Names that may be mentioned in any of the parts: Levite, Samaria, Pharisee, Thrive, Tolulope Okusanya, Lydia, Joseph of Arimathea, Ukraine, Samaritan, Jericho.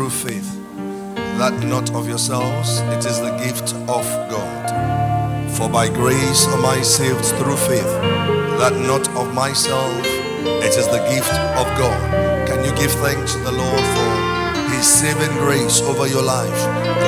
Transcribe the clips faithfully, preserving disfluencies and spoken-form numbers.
through faith, that not of yourselves, it is the gift of God. For by grace am I saved through faith, that not of myself, it is the gift of God. Can you give thanks to the Lord for his saving grace over your life?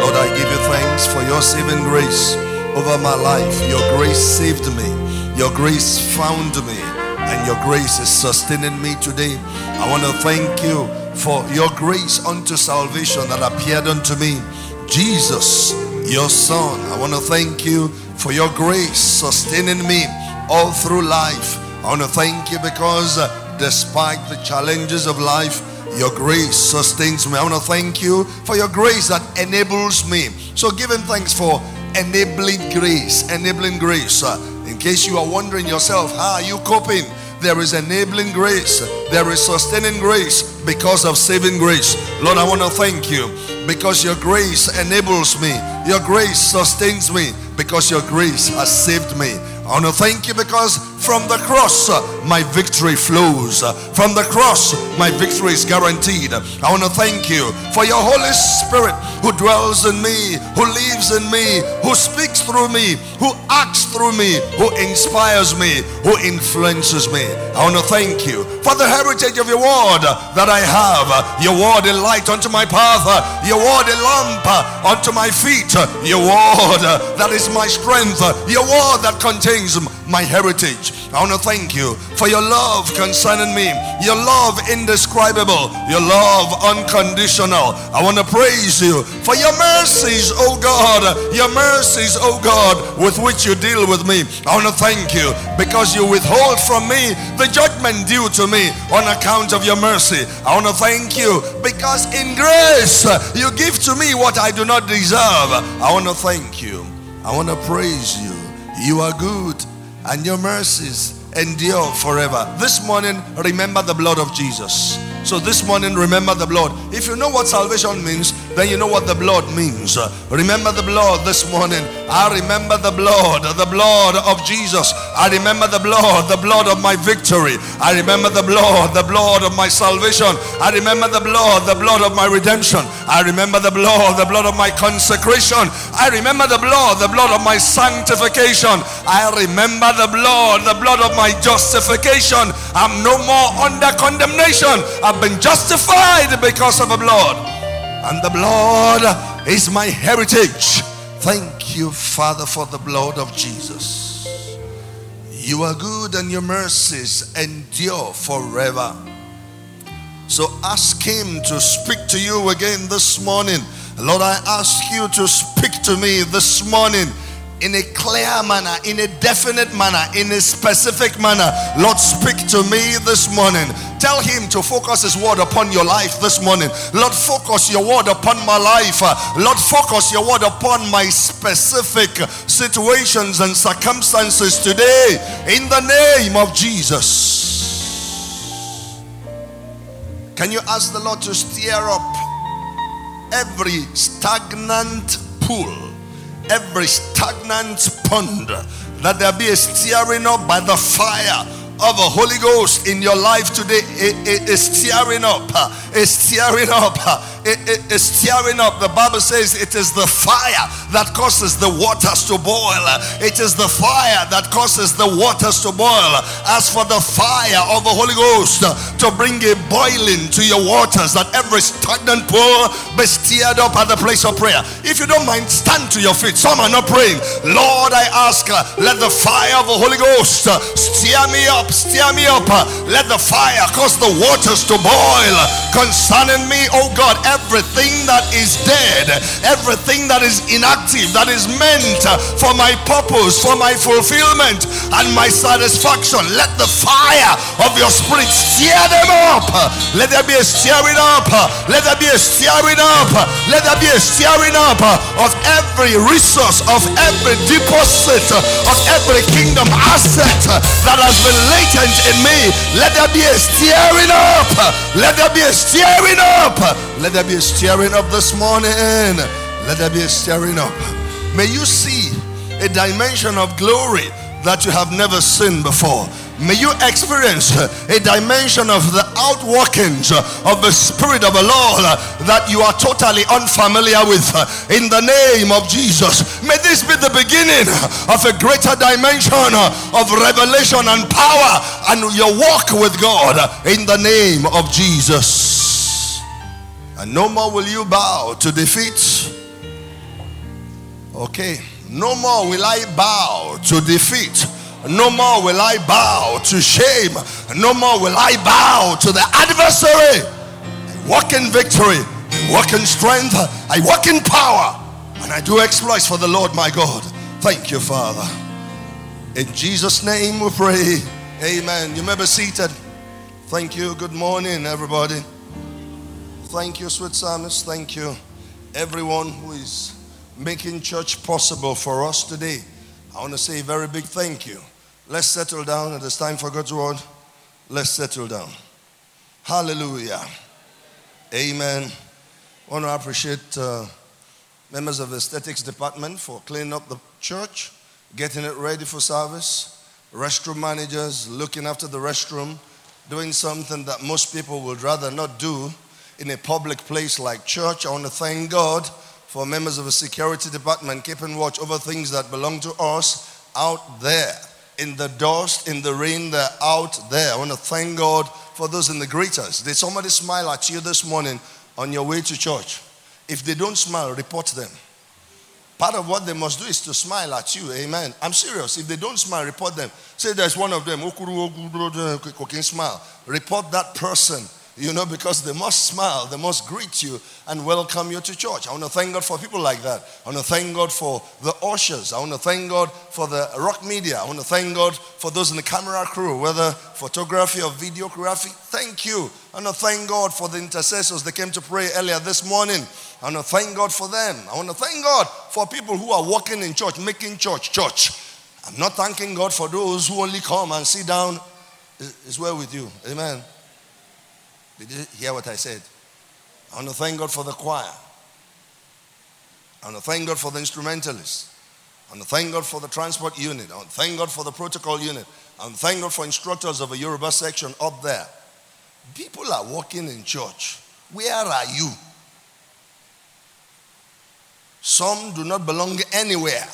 Lord, I give you thanks for your saving grace over my life. Your grace saved me, your grace found me, and your grace is sustaining me today. I want to thank you for your grace unto salvation that appeared unto me, Jesus, your Son. I want to thank you for your grace sustaining me all through life. I want to thank you because despite the challenges of life, your grace sustains me. I want to thank you for your grace that enables me. So give him thanks for enabling grace, enabling grace. In case you are wondering yourself, how are you coping? There is enabling grace, there is sustaining grace because of saving grace. Lord, I want to thank you because your grace enables me, your grace sustains me, because your grace has saved me. I want to thank you because from the cross my victory flows. From the cross my victory is guaranteed. I want to thank you for your Holy Spirit who dwells in me, who lives in me, who speaks through me, who acts through me, who inspires me, who influences me. I want to thank you for the heritage of your word that I have. Your word a light unto my path, your word a lamp unto my feet, your word that is my strength, your word that contains my heritage. I want to thank you for your love concerning me, your love indescribable, your love unconditional. I want to praise you for your mercies, oh God, your mercies, oh God, with which you deal with me. I want to thank you because you withhold from me the judgment due to me on account of your mercy. I want to thank you because in grace you give to me what I do not deserve. I want to thank you. I want to praise you. You are good and your mercies endure forever. This morning, remember the blood of Jesus. So this morning, remember the blood. If you know what salvation means, then you know what the blood means. Remember the blood this morning. I remember the blood, the blood of Jesus. I remember the blood, the blood of my victory. I remember the blood, the blood of my salvation. I remember the blood, the blood of my redemption. I remember the blood, the blood of my consecration. I remember the blood, the blood of my sanctification. I remember the blood, the blood of my justification. I'm no more under condemnation. I'm I've been justified because of the blood, and the blood is my heritage. Thank you, Father, for the blood of Jesus. You are good and your mercies endure forever. So ask him to speak to you again this morning. Lord, I ask you to speak to me this morning in a clear manner, in a definite manner, in a specific manner. Lord, speak to me this morning. Tell him to focus his word upon your life this morning. Lord, focus your word upon my life. Lord, focus your word upon my specific situations and circumstances today, in the name of Jesus. Can you ask the Lord to stir up every stagnant pool, every stagnant pond, that there be a stirring up by the fire of a Holy Ghost in your life today? Is stirring up, is stirring up, is stirring up. The Bible says it is the fire that causes the waters to boil. It is the fire that causes the waters to boil. As for the fire of the Holy Ghost to bring a boiling to your waters, that every stagnant pool be stirred up at the place of prayer. If you don't mind, stand to your feet. Some are not praying. Lord, I ask, let the fire of the Holy Ghost stir me up. Stir me up. Let the fire cause the waters to boil concerning me, oh God. Everything that is dead, everything that is inactive, that is meant for my purpose, for my fulfillment and my satisfaction, let the fire of your spirit stir them up. Let there be a stirring up. Let there be a stirring up. Let there be a stirring up of every resource, of every deposit, of every kingdom asset that has been latent in me. Let there be a stirring up. Let there be a stirring up. Let there be a stirring up this morning. Let there be a stirring up. May you see a dimension of glory that you have never seen before. May you experience a dimension of the outworkings of the Spirit of the Lord that you are totally unfamiliar with, in the name of Jesus. May this be the beginning of a greater dimension of revelation and power and your walk with God, in the name of Jesus. And no more will you bow to defeat. Okay. No more will I bow to defeat. No more will I bow to shame. No more will I bow to the adversary. I walk in victory. I walk in strength. I walk in power. And I do exploits for the Lord my God. Thank you, Father. In Jesus' name we pray. Amen. You may be seated. Thank you. Good morning, everybody. Thank you, sweet psalmist. Thank you, everyone who is making church possible for us today. I want to say a very big thank you. Let's settle down. It is time for God's word. Let's settle down. Hallelujah. Amen. I want to appreciate uh, members of the aesthetics department for cleaning up the church, getting it ready for service, restroom managers, looking after the restroom, doing something that most people would rather not do in a public place like church. I want to thank God for members of the security department keeping watch over things that belong to us out there. In the dust, in the rain, they're out there. I want to thank God for those in the greeters. Did somebody smile at you this morning on your way to church? If they don't smile, report them. Part of what they must do is to smile at you. Amen. I'm serious. If they don't smile, report them. Say there's one of them. Smile. Report that person. You know, because they must smile, they must greet you and welcome you to church. I want to thank God for people like that. I want to thank God for the ushers. I want to thank God for the rock media. I want to thank God for those in the camera crew, whether photography or videography. Thank you. I want to thank God for the intercessors that came to pray earlier this morning. I want to thank God for them. I want to thank God for people who are walking in church, making church, church. I'm not thanking God for those who only come and sit down. It's well with you. Amen. Did you hear what I said? I want to thank God for the choir. I want to thank God for the instrumentalists. I want to thank God for the transport unit. I want to thank God for the protocol unit. I want to thank God for instructors of a Yoruba section up there. People are walking in church. Where are you? Some do not belong anywhere.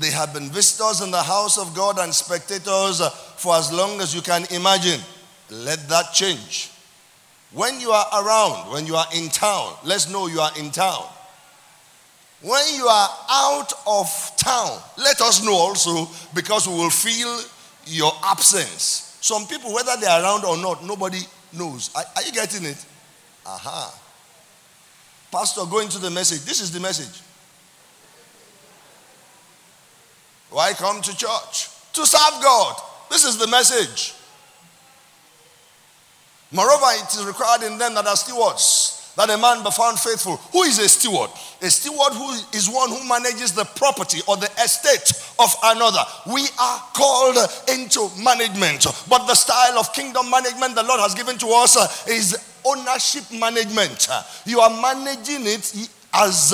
They have been visitors in the house of God and spectators for as long as you can imagine. Let that change. When you are around, when you are in town, let's know you are in town. When you are out of town, let us know also, because we will feel your absence. Some people, whether they are around or not, nobody knows. Are, are you getting it? Aha. Pastor, go into the message. This is the message. Why come to church? To serve God. This is the message. Moreover, it is required in them that are stewards, that a man be found faithful. Who is a steward? A steward who is one who manages the property or the estate of another. We are called into management. But the style of kingdom management the Lord has given to us is ownership management. You are managing it as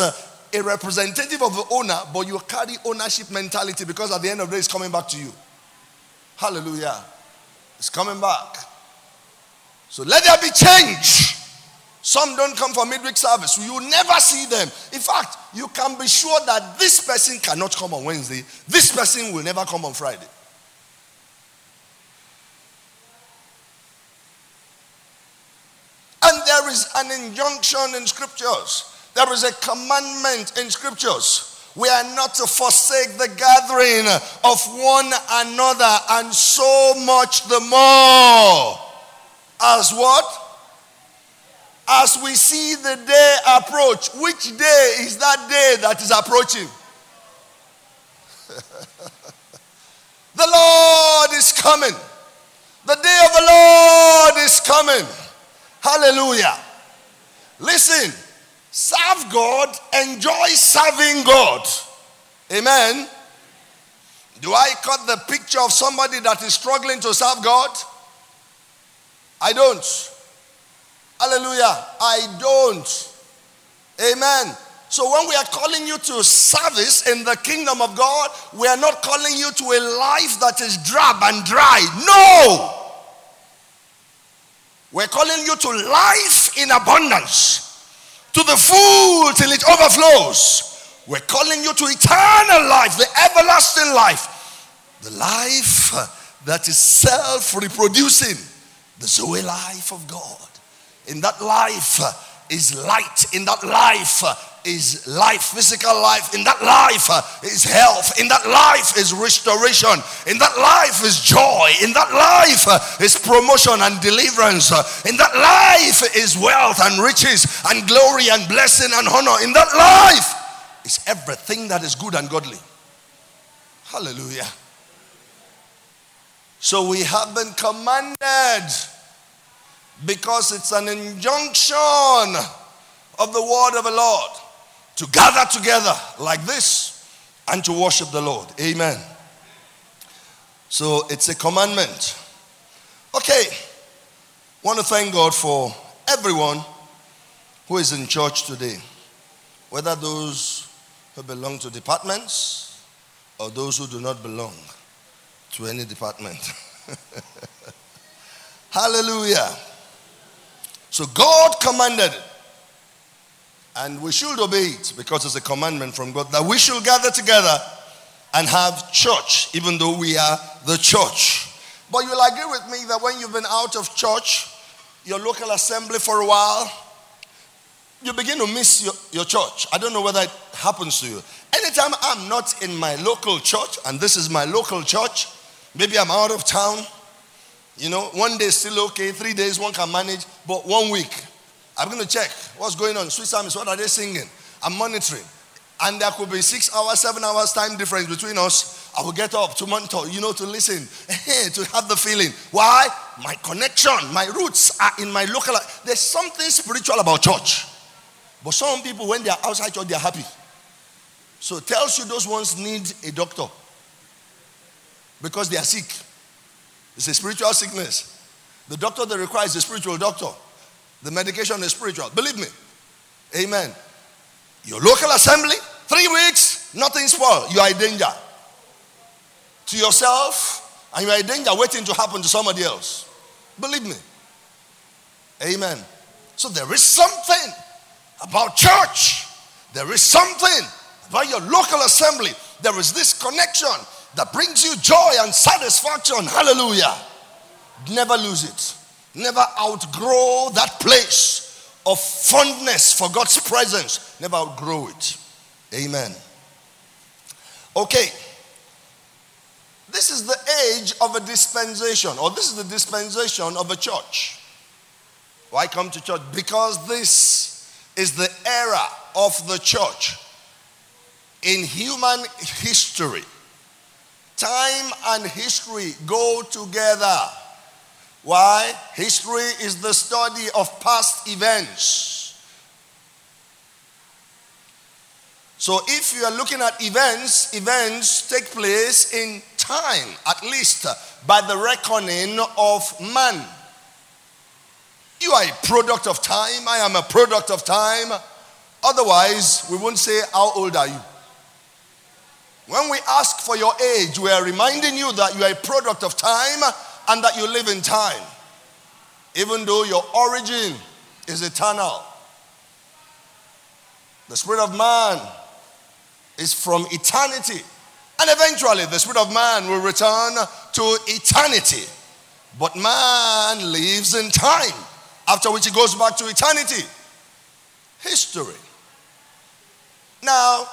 a representative of the owner, but you carry ownership mentality, because at the end of the day, it's coming back to you. Hallelujah. It's coming back. So let there be change. Some don't come for midweek service. You will never see them. In fact, you can be sure that this person cannot come on Wednesday. This person will never come on Friday. And there is an injunction in scriptures. There is a commandment in scriptures. We are not to forsake the gathering of one another, and so much the more as what? As we see the day approach. Which day is that day that is approaching? The Lord is coming. The day of the Lord is coming. Hallelujah. Listen, serve God, enjoy serving God. Amen. Do I cut the picture of somebody that is struggling to serve God? I don't. Hallelujah. I don't. Amen. So when we are calling you to service in the kingdom of God, we are not calling you to a life that is drab and dry. No! We're calling you to life in abundance, to the full till it overflows. We're calling you to eternal life, the everlasting life, the life that is self-reproducing, the Zoe life of God. In that life is light. In that life is life, physical life. In that life is health. In that life is restoration. In that life is joy. In that life is promotion and deliverance. In that life is wealth and riches and glory and blessing and honor. In that life is everything that is good and godly. Hallelujah. So we have been commanded, because it's an injunction of the word of the Lord, to gather together like this and to worship the Lord. Amen. So it's a commandment. Okay. I want to thank God for everyone who is in church today, whether those who belong to departments or those who do not belong to any department. Hallelujah. So God commanded it, and we should obey it, because it's a commandment from God that we should gather together and have church, even though we are the church. But you'll agree with me that when you've been out of church, your local assembly for a while, you begin to miss your, your church. I don't know whether it happens to you. Anytime I'm not in my local church, and this is my local church, maybe I'm out of town, you know, one day is still okay, three days one can manage, but one week, I'm going to check what's going on. Sweet psalms, what are they singing? I'm monitoring. And there could be six hours, seven hours time difference between us. I will get up to monitor, you know, to listen, to have the feeling. Why? My connection, my roots are in my local. There's something spiritual about church. But some people, when they are outside church, they are happy. So it tells you those ones need a doctor, because they are sick. It's a spiritual sickness. The doctor they require is a spiritual doctor. The medication is spiritual. Believe me. Amen. Your local assembly, three weeks, nothing spoiled. You are in danger to yourself, and you are in danger waiting to happen to somebody else. Believe me. Amen. So there is something about church. There is something about your local assembly. There is this connection that brings you joy and satisfaction. Hallelujah. Never lose it. Never outgrow that place of fondness for God's presence. Never outgrow it. Amen. Okay. This is the age of a dispensation, or this is the dispensation of a church. Why come to church? Because this is the era of the church in human history. Time and history go together. Why? History is the study of past events. So if you are looking at events, events take place in time, at least by the reckoning of man. You are a product of time. I am a product of time. Otherwise, we won't say, how old are you? When we ask for your age, we are reminding you that you are a product of time, and that you live in time, even though your origin is eternal. The spirit of man is from eternity, and eventually the spirit of man will return to eternity. But man lives in time, after which he goes back to eternity. History. Now,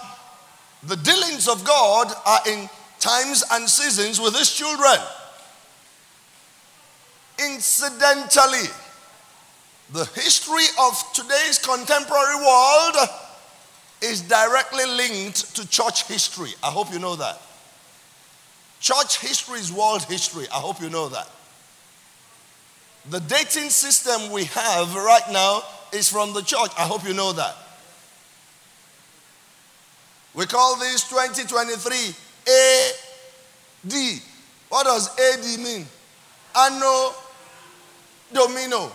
the dealings of God are in times and seasons with his children. Incidentally, the history of today's contemporary world is directly linked to church history. I hope you know that. Church history is world history. I hope you know that. The dating system we have right now is from the church. I hope you know that. We call this twenty twenty-three A D. What does A D mean? Anno Domino.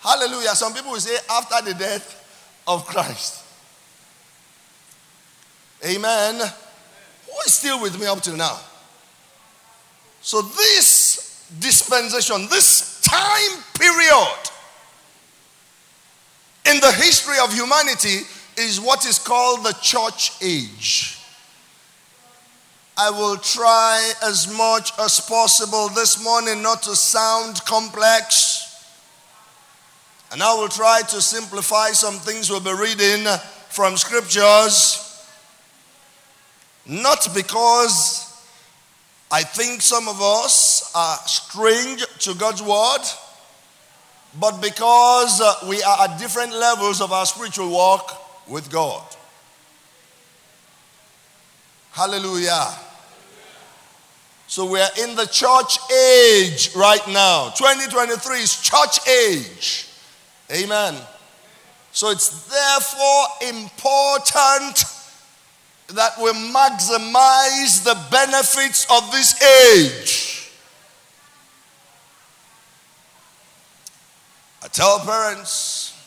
Hallelujah. Some people will say after the death of Christ. Amen. Amen. Who is still with me up till now? So this dispensation, this time period in the history of humanity is what is called the church age. I will try as much as possible this morning not to sound complex. And I will try to simplify some things we'll be reading from scriptures. Not because I think some of us are strange to God's word, but because we are at different levels of our spiritual walk with God. Hallelujah. So we are in the church age right now. twenty twenty-three is church age. Amen. So it's therefore important that we maximize the benefits of this age. I tell parents,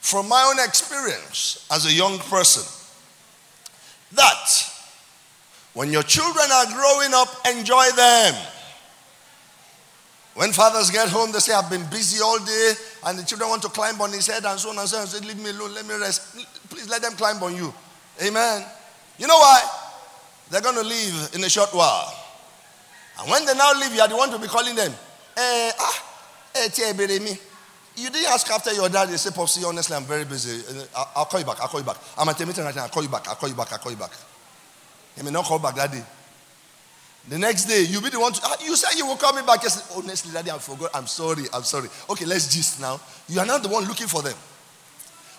from my own experience as a young person, that when your children are growing up, enjoy them. When fathers get home, they say, I've been busy all day, and the children want to climb on his head, and so on and so on. Say, leave me alone, let me rest. Please let them climb on you. Amen. You know why? They're going to leave in a short while. And when they now leave, you are the one to be calling them. Eh, ah, eh, me. You didn't ask after your dad. They say, Popsy, honestly, I'm very busy. I'll call you back, I'll call you back. I'm at a meeting right now, I'll call you back, I'll call you back, I'll call you back. He may not call back that day. The next day, you'll be the one to, ah, you said you will call me back. Yes, honestly, daddy, I forgot. I'm sorry, I'm sorry. Okay, let's gist now. You are not the one looking for them.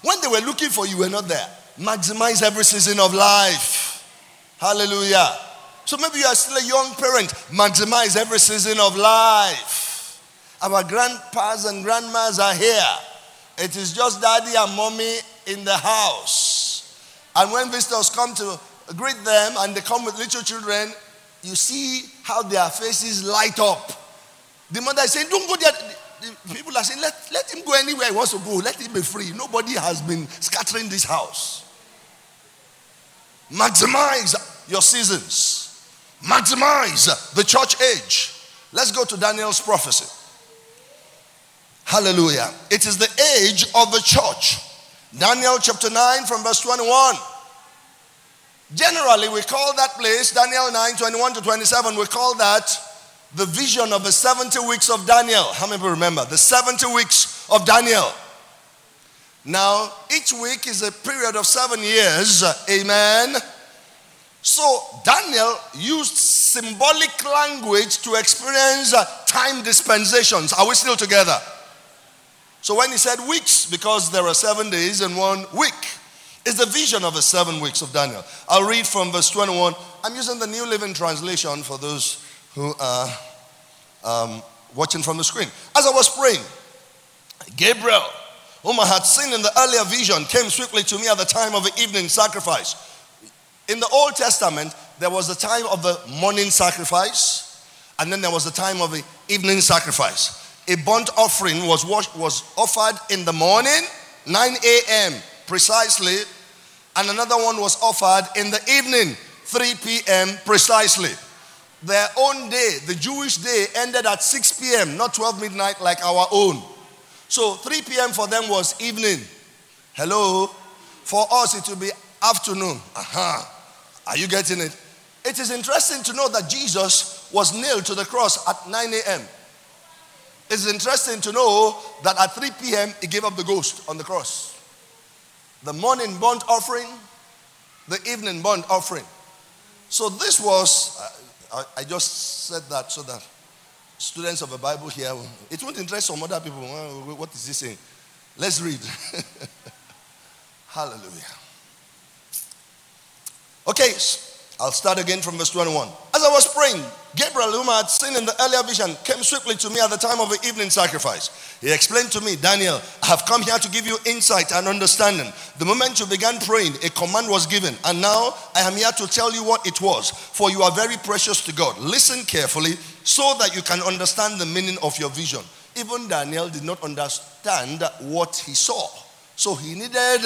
When they were looking for you, you were not there. Maximize every season of life. Hallelujah. So maybe you are still a young parent. Maximize every season of life. Our grandpas and grandmas are here. It is just daddy and mommy in the house. And when visitors come to greet them and they come with little children, you see how their faces light up. The mother is saying, don't go there. The people are saying, let, let him go anywhere he wants to go. Let him be free. Nobody has been scattering this house. Maximize your seasons. Maximize the church age. Let's go to Daniel's prophecy. Hallelujah. It is the age of the church. Daniel chapter nine from verse twenty-one. Generally, we call that place, Daniel nine, twenty-one to twenty-seven, we call that the vision of the seventy weeks of Daniel. How many people remember? The seventy weeks of Daniel. Now, each week is a period of seven years. Amen. So, Daniel used symbolic language to experience time dispensations. Are we still together? So, when he said weeks, because there are seven days in one week. It's the vision of the seven weeks of Daniel. I'll read from verse twenty-one. I'm using the New Living Translation for those who are um, watching from the screen. As I was praying, Gabriel, whom I had seen in the earlier vision, came swiftly to me at the time of the evening sacrifice. In the Old Testament, there was the time of the morning sacrifice, and then there was the time of the evening sacrifice. A burnt offering was was offered in the morning, nine a.m., precisely, and another one was offered in the evening, three p.m. precisely. Their own day, the Jewish day, ended at six p.m., not twelve midnight like our own. So three p.m. for them was evening. Hello? For us it will be afternoon. Aha. Are you getting it? It is interesting to know that Jesus was nailed to the cross at nine a.m. It's interesting to know that at three p.m. he gave up the ghost on the cross. The morning burnt offering, the evening burnt offering. So this was, I, I just said that so that students of the Bible here, it won't interest some other people. What is he saying? Let's read. Hallelujah. Okay, I'll start again from verse twenty-one. As I was praying, Gabriel, whom I had seen in the earlier vision, came swiftly to me at the time of the evening sacrifice. He explained to me, Daniel, I have come here to give you insight and understanding. The moment you began praying, a command was given, and now I am here to tell you what it was, for you are very precious to God. Listen carefully so that you can understand the meaning of your vision. Even Daniel did not understand what he saw, so he needed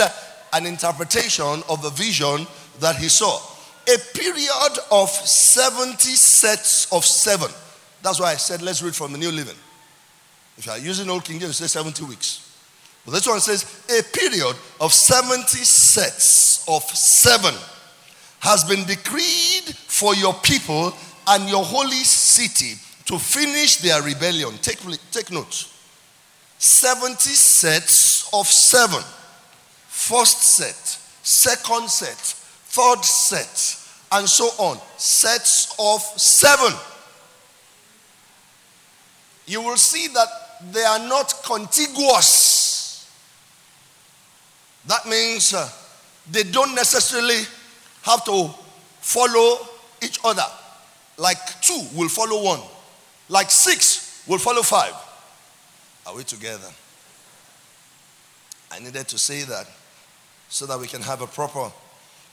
an interpretation of the vision that he saw. A period of seventy sets of seven. That's why I said let's read from the New Living. If you are using Old King James, it says seventy weeks. But this one says a period of seventy sets of seven has been decreed for your people and your holy city to finish their rebellion. Take, take note. seventy sets of seven. First set, second set, third set, and so on. Sets of seven. You will see that they are not contiguous. That means uh, they don't necessarily have to follow each other. Like two will follow one. Like six will follow five. Are we together? I needed to say that so that we can have a proper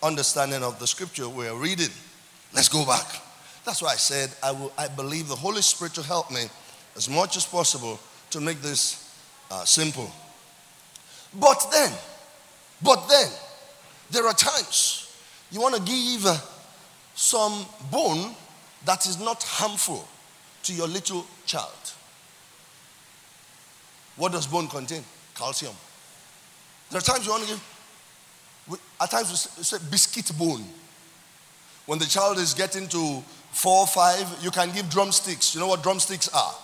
understanding of the scripture we are reading. Let's go back. That's why I said I will. I believe the Holy Spirit to help me as much as possible to make this uh, simple. But then, but then, there are times you want to give uh, some bone that is not harmful to your little child. What does bone contain? Calcium. There are times you want to give, at times we say biscuit bone. When the child is getting to four, five, you can give drumsticks. You know what drumsticks are?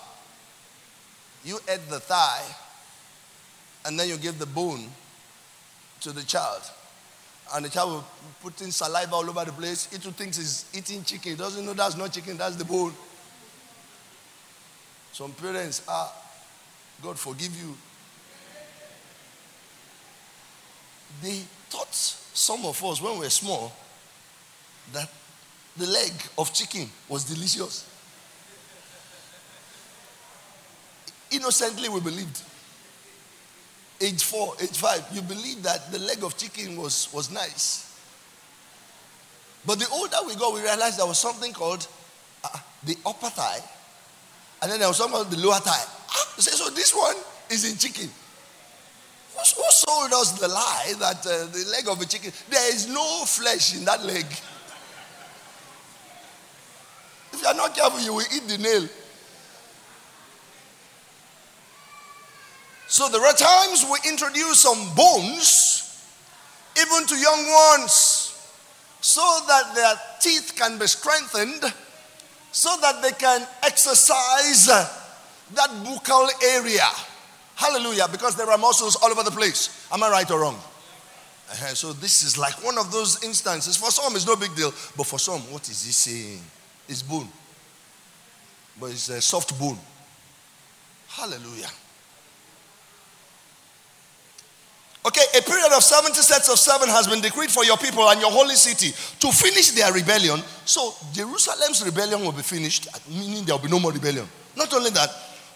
You add the thigh, and then you give the bone to the child. And the child will put in saliva all over the place. It thinks he's eating chicken. He doesn't know that's not chicken, that's the bone. Some parents are, God forgive you. They thought, some of us, when we were small, that the leg of chicken was delicious. Innocently, we believed. Age four, age five, you believe that the leg of chicken was, was nice. But the older we got, we realized there was something called uh, the upper thigh, and then there was something called the lower thigh. Ah, you say, so this one is in chicken. Who sold us the lie that uh, the leg of a chicken, there is no flesh in that leg? If you are not careful, you will eat the nail. So there are times we introduce some bones, even to young ones, so that their teeth can be strengthened, so that they can exercise that buccal area. Hallelujah, because there are muscles all over the place. Am I right or wrong? Uh-huh. So this is like one of those instances. For some, it's no big deal. But for some, what is he saying? It's bone. But it's a soft bone. Hallelujah. Okay, a period of seventy sets of seven has been decreed for your people and your holy city to finish their rebellion. So Jerusalem's rebellion will be finished, meaning there will be no more rebellion. Not only that,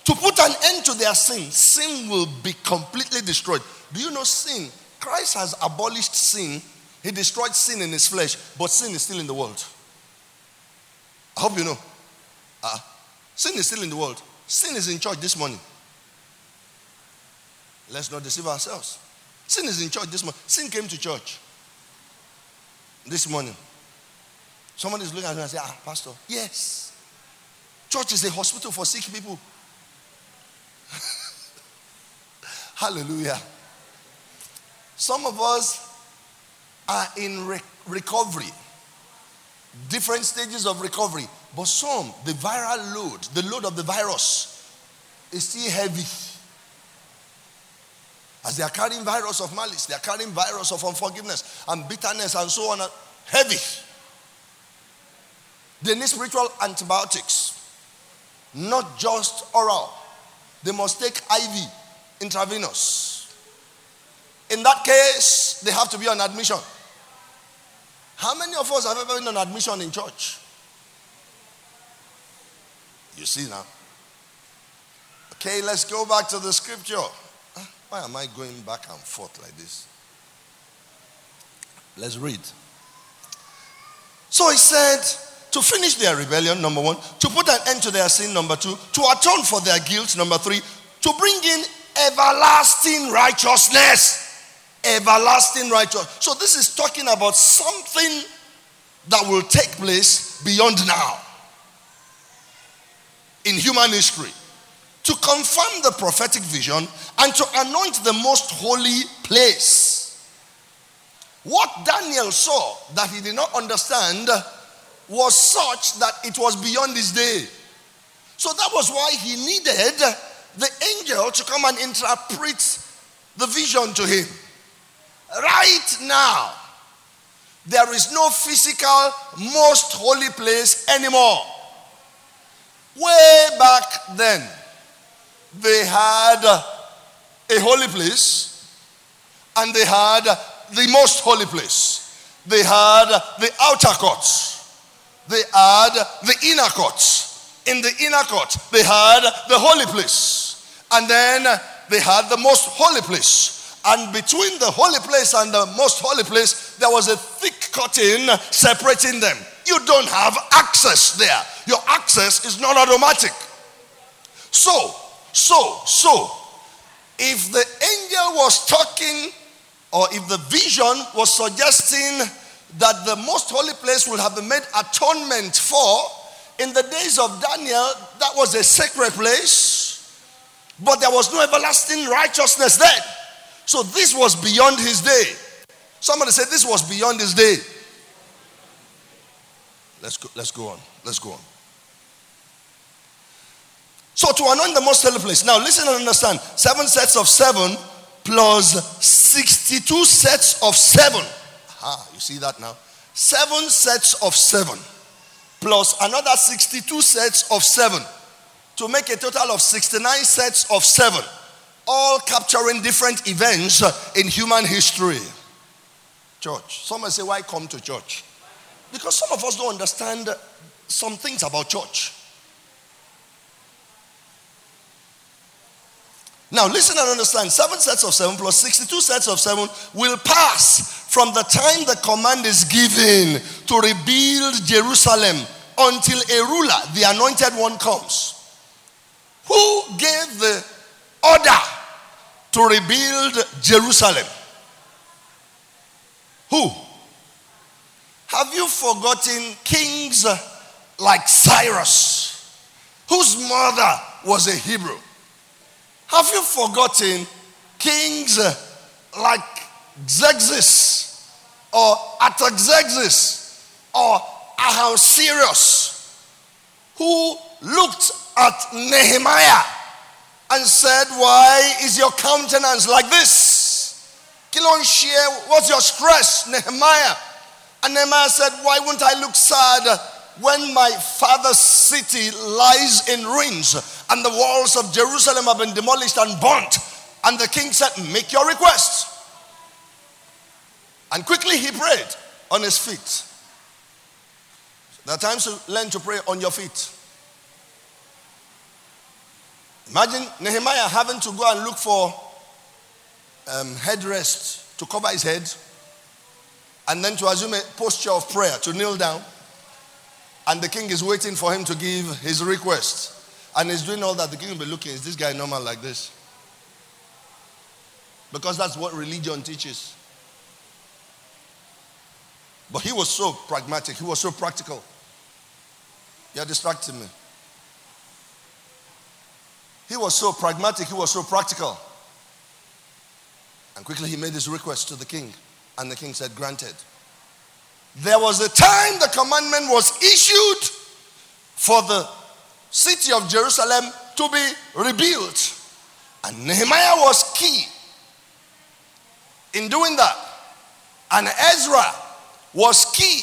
to put an end to their sin. Sin will be completely destroyed. Do you know sin? Christ has abolished sin. He destroyed sin in his flesh, but sin is still in the world. I hope you know. Uh, sin is still in the world. Sin is in church this morning. Let's not deceive ourselves. Sin is in church this morning. Sin came to church this morning. Somebody is looking at me and saying, ah, pastor, yes. Church is a hospital for sick people. Hallelujah. Some of us are in re- recovery, different stages of recovery, but some, the viral load, the load of the virus is still heavy. As they are carrying virus of malice, they are carrying virus of unforgiveness and bitterness and so on, heavy. They need spiritual antibiotics, not just oral. They must take I V, intravenous. In that case, they have to be on admission. How many of us have ever been on admission in church? You see now. Okay, let's go back to the scripture. Why am I going back and forth like this? Let's read. So he said, to finish their rebellion, number one. To put an end to their sin, number two. To atone for their guilt, number three. To bring in everlasting righteousness. A everlasting righteousness. So this is talking about something that will take place beyond now in human history, to confirm the prophetic vision and to anoint the most holy place. What Daniel saw that he did not understand was such that it was beyond his day. So that was why he needed the angel to come and interpret the vision to him. Right now, there is no physical most holy place anymore. Way back then, they had a holy place and they had the most holy place. They had the outer courts. They had the inner courts. In the inner court, they had the holy place. And then they had the most holy place. And between the holy place and the most holy place, there was a thick curtain separating them. You don't have access there. Your access is not automatic. So, so, so, if the angel was talking, or if the vision was suggesting that the most holy place would have been made atonement for, in the days of Daniel, that was a sacred place, but there was no everlasting righteousness then. So this was beyond his day. Somebody said this was beyond his day. Let's go, let's go on. Let's go on. So to anoint the most holy place. Now listen and understand. Seven sets of seven plus sixty-two sets of seven. Aha, you see that now? Seven sets of seven plus another sixty-two sets of seven to make a total of sixty-nine sets of seven, all capturing different events in human history. Church. Some may say, why come to church? Because some of us don't understand some things about church. Now listen and understand, seven sets of seven plus sixty-two sets of seven will pass from the time the command is given to rebuild Jerusalem until a ruler, the anointed one, comes. Who gave the order to rebuild Jerusalem? Who? Have you forgotten kings like Cyrus, whose mother was a Hebrew? Have you forgotten kings like Xerxes or Artaxerxes or Ahasuerus, who looked at Nehemiah and said, why is your countenance like this? Kilonshia, what's your stress, Nehemiah? And Nehemiah said, why won't I look sad when my father's city lies in ruins and the walls of Jerusalem have been demolished and burnt? And the king said, make your request. And quickly he prayed on his feet. There are times to learn to pray on your feet. Imagine Nehemiah having to go and look for um, headrest to cover his head, and then to assume a posture of prayer, to kneel down. And the king is waiting for him to give his request. And he's doing all that. The king will be looking, is this guy normal like this? Because that's what religion teaches. But he was so pragmatic. He was so practical. You're distracting me. He was so pragmatic. He was so practical. And quickly he made his request to the king. And the king said, granted. There was a time the commandment was issued for the city of Jerusalem to be rebuilt. And Nehemiah was key in doing that. And Ezra was key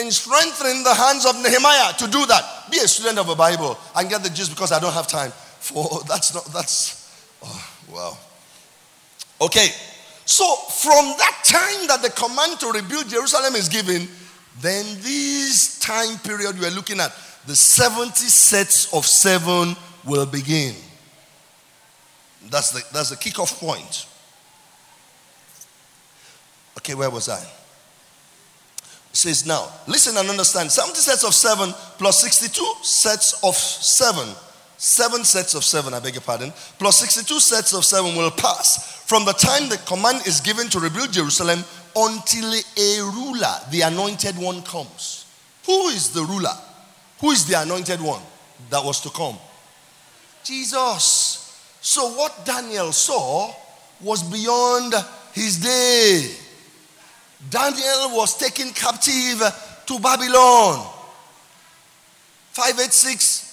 in strengthening the hands of Nehemiah to do that. Be a student of the Bible and get the gist, because I don't have time for that's not that's oh, wow. Okay. So from that time that the command to rebuild Jerusalem is given, then this time period we are looking at, the seventy sets of seven will begin. That's the, that's the kickoff point. Okay, where was I? It says now, listen and understand, seventy sets of seven plus sixty-two sets of seven, seven sets of seven, I beg your pardon, plus sixty-two sets of seven will pass from the time the command is given to rebuild Jerusalem until a ruler, the anointed one, comes. Who is the ruler? Who is the anointed one that was to come? Jesus. So what Daniel saw was beyond his day. Daniel was taken captive to Babylon. five eighty-six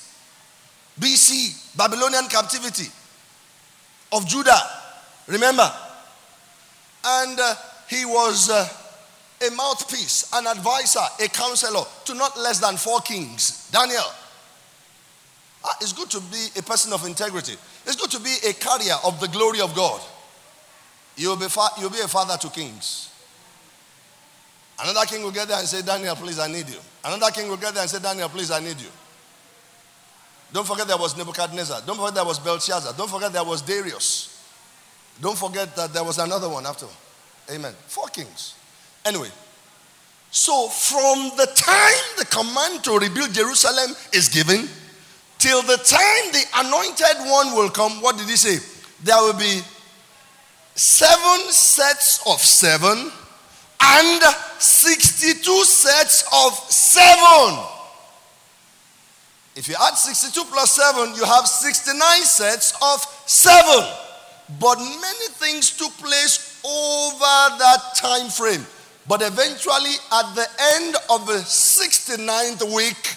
B C, Babylonian captivity of Judah, remember? And uh, he was uh, a mouthpiece, an advisor, a counselor to not less than four kings. Daniel. Ah, it's good to be a person of integrity. It's good to be a carrier of the glory of God. You'll be, fa- you'll be a father to kings. Another king will get there and say, Daniel, please, I need you. Another king will get there and say, Daniel, please, I need you. Don't forget there was Nebuchadnezzar. Don't forget there was Belshazzar. Don't forget there was Darius. Don't forget that there was another one after. Amen. Four kings. Anyway, so from the time the command to rebuild Jerusalem is given, till the time the anointed one will come, what did he say? There will be seven sets of seven and sixty-two sets of seven. If you add sixty-two plus seven, you have sixty-nine sets of seven. But many things took place over that time frame. But eventually, at the end of the sixty-ninth week,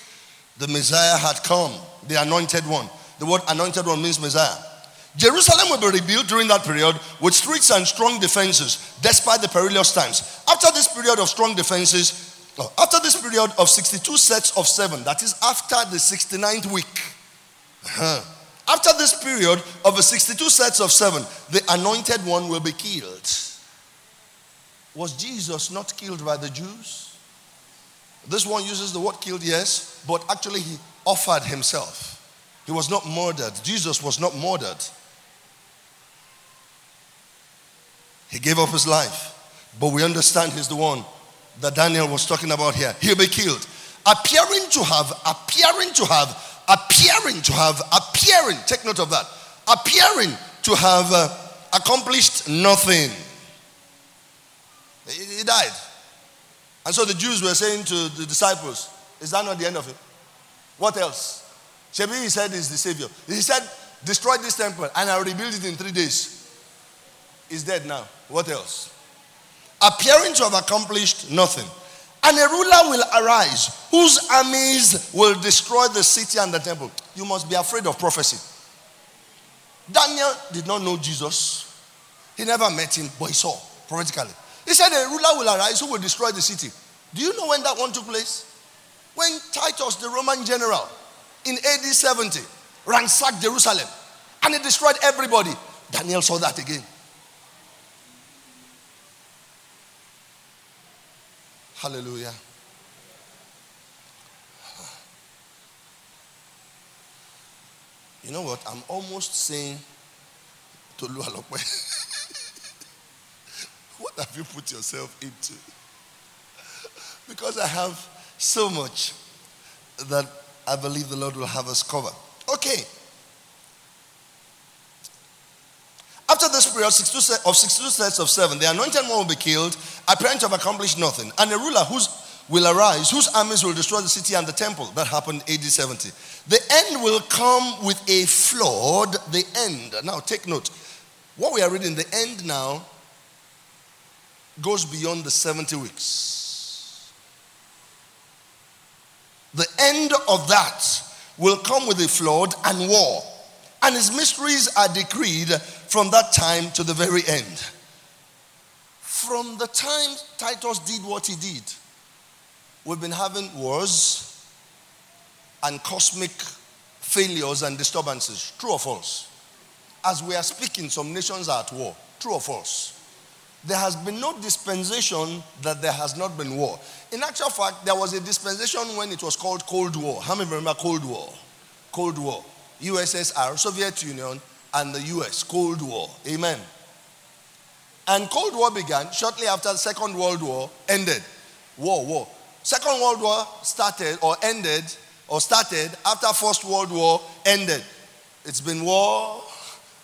the Messiah had come. The anointed one. The word anointed one means Messiah. Jerusalem will be rebuilt during that period with streets and strong defenses, despite the perilous times. After this period of strong defenses, after this period of sixty-two sets of seven, that is after the sixty-ninth week. Uh-huh. After this period of the sixty-two sets of seven, the anointed one will be killed. Was Jesus not killed by the Jews? This one uses the word killed, yes, but actually he offered himself. He was not murdered. Jesus was not murdered. He gave up his life. But we understand he's the one that Daniel was talking about here. He'll be killed. Appearing to have, appearing to have, appearing to have, appearing, take note of that. Appearing to have uh, accomplished nothing. He, he died. And so the Jews were saying to the disciples, is that not the end of it? What else? Shebi, he said, is the Savior. He said, destroy this temple and I'll rebuild it in three days. He's dead now. What else? Appearing to have accomplished nothing. And a ruler will arise whose armies will destroy the city and the temple. You must be afraid of prophecy. Daniel did not know Jesus. He never met him, but he saw prophetically. He said, a ruler will arise who will destroy the city. Do you know when that one took place? When Titus, the Roman general, in A D seventy, ransacked Jerusalem and it destroyed everybody, Daniel saw that again. Hallelujah. You know what? I'm almost saying to Tolulope, what have you put yourself into? Because I have so much that I believe the Lord will have us cover. Okay. After this period of sixty-two sets of seven, the anointed one will be killed, appearing to have accomplished nothing, and a ruler who will arise, whose armies will destroy the city and the temple. That happened A D seventy. The end will come with a flood. The end. Now take note. What we are reading, the end now goes beyond the seventy weeks. The end of that will come with a flood and war, and his mysteries are decreed from that time to the very end. From the time Titus did what he did, we've been having wars and cosmic failures and disturbances. True or false? As we are speaking, some nations are at war. True or false? There has been no dispensation that there has not been war. In actual fact, there was a dispensation when it was called Cold War. How many remember Cold War? Cold War. U S S R, Soviet Union, and the U S. Cold War. Amen. And Cold War began shortly after the Second World War ended. War, war. Second World War started or ended or started after First World War ended. It's been war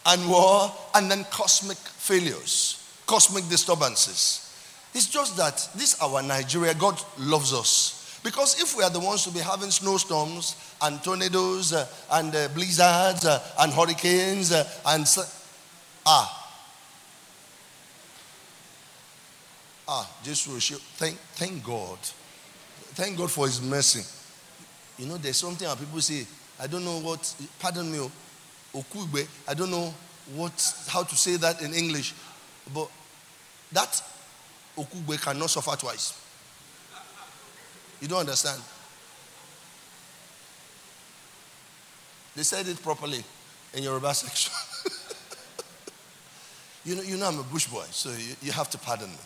and war, and then cosmic failures, cosmic disturbances. It's just that this our Nigeria, God loves us. Because if we are the ones to be having snowstorms and tornadoes uh, and uh, blizzards uh, and hurricanes uh, and... Ah. Ah, Jesus, thank, thank God. Thank God for his mercy. You know, there's something that people say, I don't know what, pardon me, Okugbe, I don't know what, how to say that in English, but that Okugbe cannot suffer twice. You don't understand. They said it properly in Yoruba section. you, know, you know I'm a bush boy, so you, you have to pardon me.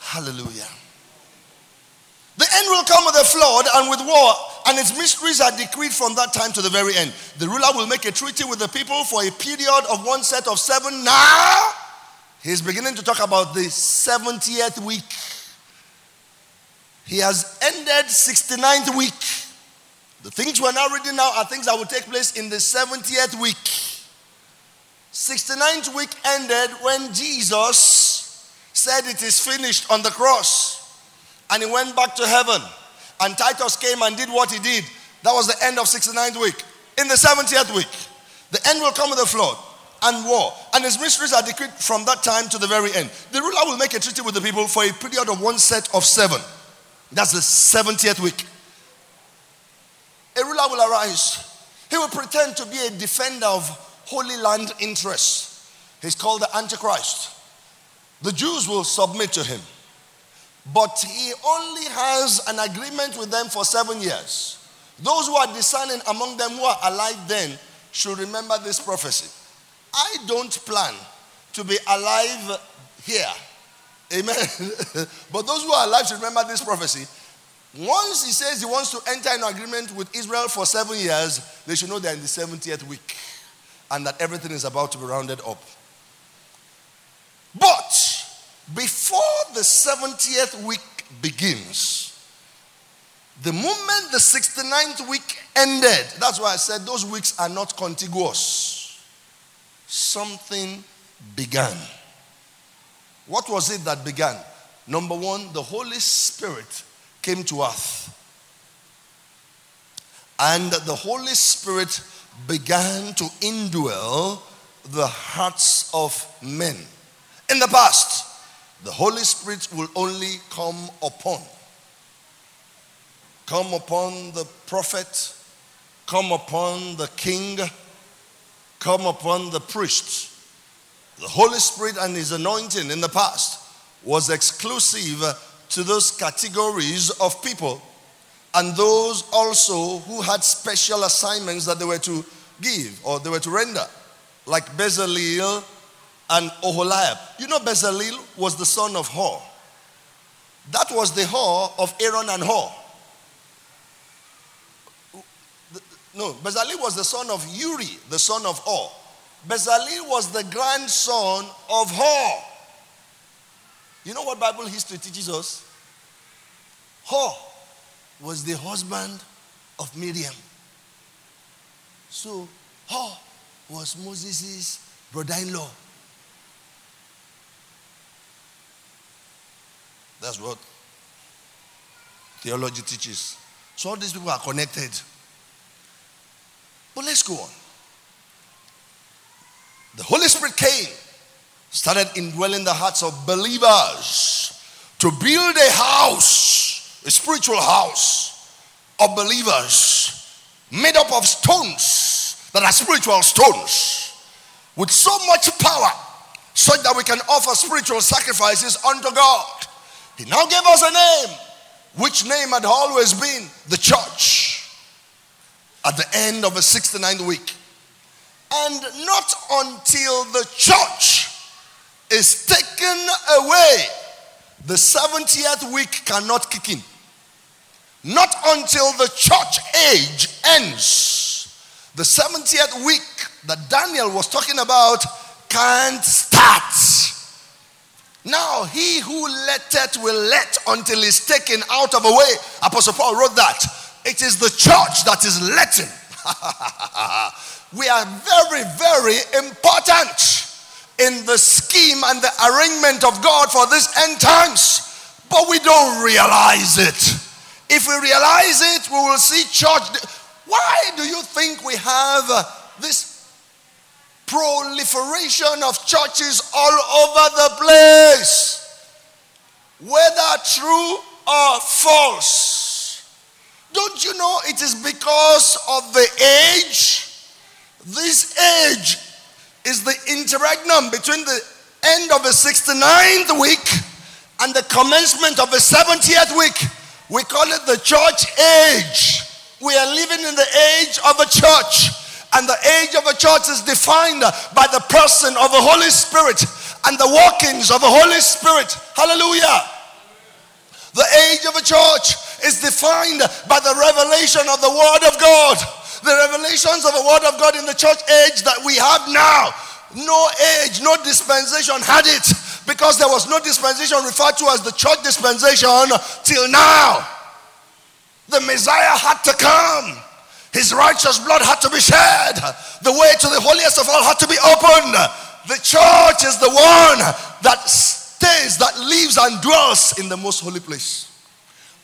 Hallelujah. The end will come with a flood and with war, and its mysteries are decreed from that time to the very end. The ruler will make a treaty with the people for a period of one set of seven. Now, he's beginning to talk about the seventieth week. He has ended sixty-ninth week. The things we're now reading now are things that will take place in the seventieth week. sixty-ninth week ended when Jesus said it is finished on the cross. And he went back to heaven. And Titus came and did what he did. That was the end of sixty-ninth week. In the seventieth week, the end will come with a flood and war. And his mysteries are decreed from that time to the very end. The ruler will make a treaty with the people for a period of one set of seven. That's the seventieth week. A ruler will arise. He will pretend to be a defender of Holy Land interests. He's called the Antichrist. The Jews will submit to him. But he only has an agreement with them for seven years. Those who are discerning among them who are alive then should remember this prophecy. I don't plan to be alive here. Amen. But those who are alive should remember this prophecy. Once he says he wants to enter into agreement with Israel for seven years, they should know they're in the seventieth week and that everything is about to be rounded up. But before the seventieth week begins, the moment the sixty-ninth week ended, that's why I said those weeks are not contiguous. Something began. What was it that began? Number one, the Holy Spirit came to earth. And the Holy Spirit began to indwell the hearts of men. In the past, the Holy Spirit will only come upon. Come upon the prophet. Come upon the king. Come upon the priest. The Holy Spirit and his anointing in the past was exclusive to those categories of people and those also who had special assignments that they were to give or they were to render, like Bezalel and Oholiab. You know, Bezalel was the son of Hor. That was the Hor of Aaron and Hor. No, Bezalel was the son of Uri, the son of Hor. Bezalel was the grandson of Hor. You know what Bible history teaches us? Hor was the husband of Miriam. So, Hor was Moses' brother-in-law. That's what theology teaches. So all these people are connected. But let's go on. The Holy Spirit came, started indwelling the hearts of believers to build a house, a spiritual house of believers made up of stones that are spiritual stones with so much power such that we can offer spiritual sacrifices unto God. He now gave us a name, which name had always been the church at the end of the sixty-ninth week. And not until the church is taken away, the seventieth week cannot kick in. Not until the church age ends, the seventieth week that Daniel was talking about can't start. Now, he who letteth will let until he's taken out of the way. Apostle Paul wrote that. It is the church that is letting. We are very, very important in the scheme and the arrangement of God for these end times, but we don't realize it. If we realize it, we will see church. Why do you think we have this proliferation of churches all over the place? Whether true or false. Don't you know it is because of the age? This age is the interregnum between the end of the sixty-ninth week and the commencement of the seventieth week. We call it the church age. We are living in the age of a church. And the age of a church is defined by the person of the Holy Spirit and the workings of the Holy Spirit. Hallelujah. The age of a church is defined by the revelation of the Word of God. The revelations of the Word of God in the church age that we have now. No age, no dispensation had it. Because there was no dispensation referred to as the church dispensation till now. The Messiah had to come. His righteous blood had to be shed. The way to the holiest of all had to be opened. The church is the one that stays, that lives and dwells in the most holy place.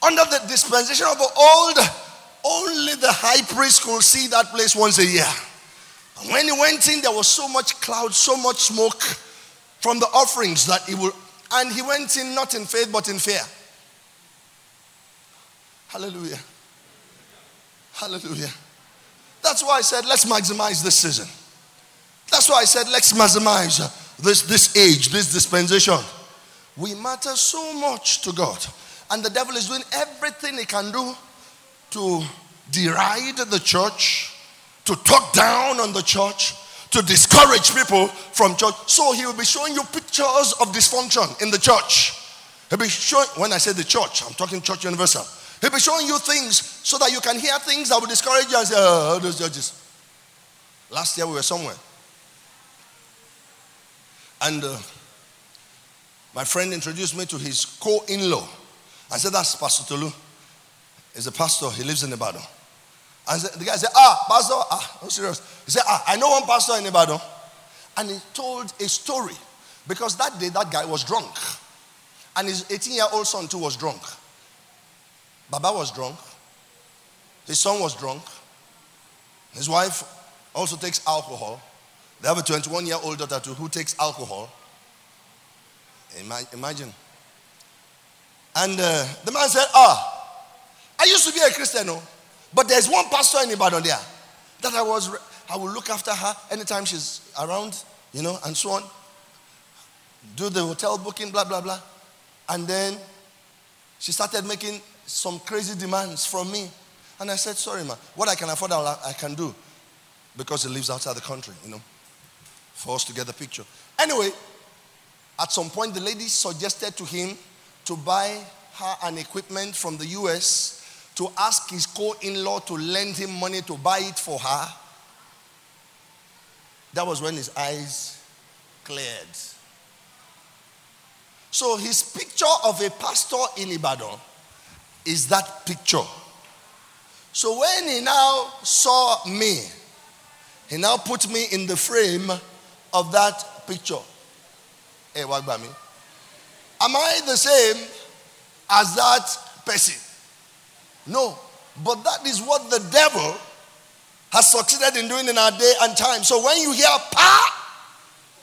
Under the dispensation of the old, only the high priest could see that place once a year. And when he went in, there was so much cloud, so much smoke from the offerings that he would, and he went in not in faith but in fear. Hallelujah. Hallelujah. That's why I said let's maximize this season. That's why I said let's maximize this, this age, this dispensation. We matter so much to God. And the devil is doing everything he can do to deride the church, to talk down on the church, to discourage people from church. So he will be showing you pictures of dysfunction in the church. He'll be showing, when I say the church, I'm talking church universal. He'll be showing you things so that you can hear things that will discourage you and say, oh, those judges. Last year we were somewhere. And uh, my friend introduced me to his co-in-law. I said, that's Pastor Tolu. He's a pastor, he lives in Ibadan. And the guy said, ah, pastor, ah, I'm serious. He said, ah, I know one pastor in Ibadan. And he told a story. Because that day, that guy was drunk. And his eighteen-year-old son, too, was drunk. Baba was drunk. His son was drunk. His wife also takes alcohol. They have a twenty-one-year-old daughter, too, who takes alcohol. Imagine. And uh, the man said, ah, I used to be a Christian, no? But there's one pastor in Ibadan there that I was, I will look after her anytime she's around, you know, and so on. Do the hotel booking, blah, blah, blah. And then she started making some crazy demands from me. And I said, sorry, man, what I can afford, I can do. Because he lives outside the country, you know, for us to get the picture. Anyway, at some point, the lady suggested to him to buy her an equipment from the U S to ask his co-in-law to lend him money to buy it for her. That was when his eyes cleared. So his picture of a pastor in Ibadan is that picture. So when he now saw me, he now put me in the frame of that picture. Hey, what about me? Am I the same as that person? No, but that is what the devil has succeeded in doing in our day and time. So when you hear pa,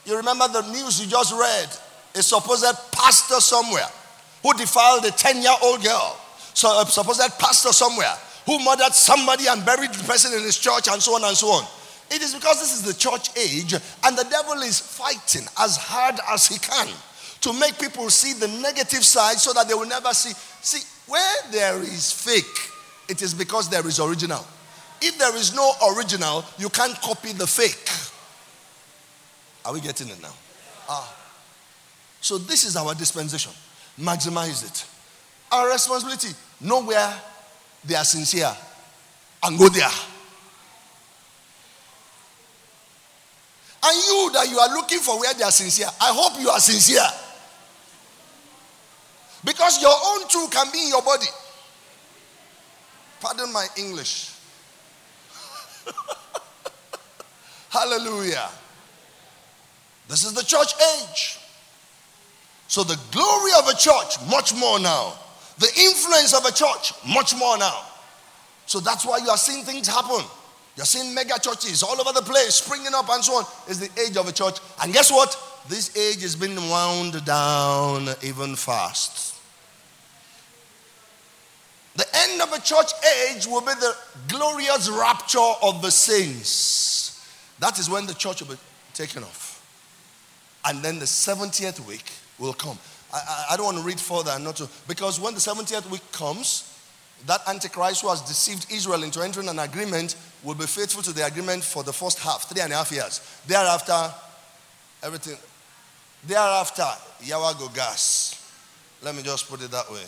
you remember the news you just read. A supposed pastor somewhere who defiled a ten-year-old girl. So a supposed pastor somewhere who murdered somebody and buried the person in his church and so on and so on. It is because this is the church age and the devil is fighting as hard as he can to make people see the negative side so that they will never see. See, where there is fake, it is because there is original. If there is no original, you can't copy the fake. Are we getting it now? Ah. So this is our dispensation. Maximize it. Our responsibility, know where they are sincere and go there. And you that you are looking for where they are sincere, I hope you are sincere. Because your own tool can be in your body. Pardon my English. Hallelujah. This is the church age. So the glory of a church, much more now. The influence of a church, much more now. So that's why you are seeing things happen. You're seeing mega churches all over the place, springing up and so on. It's the age of a church. And guess what? This age has been wound down even fast. The end of a church age will be the glorious rapture of the saints. That is when the church will be taken off. And then the seventieth week will come. I, I, I don't want to read further, not to, because when the seventieth week comes, that Antichrist who has deceived Israel into entering an agreement will be faithful to the agreement for the first half, three and a half years. Thereafter, everything. Thereafter, Yawa go gas. Let me just put it that way.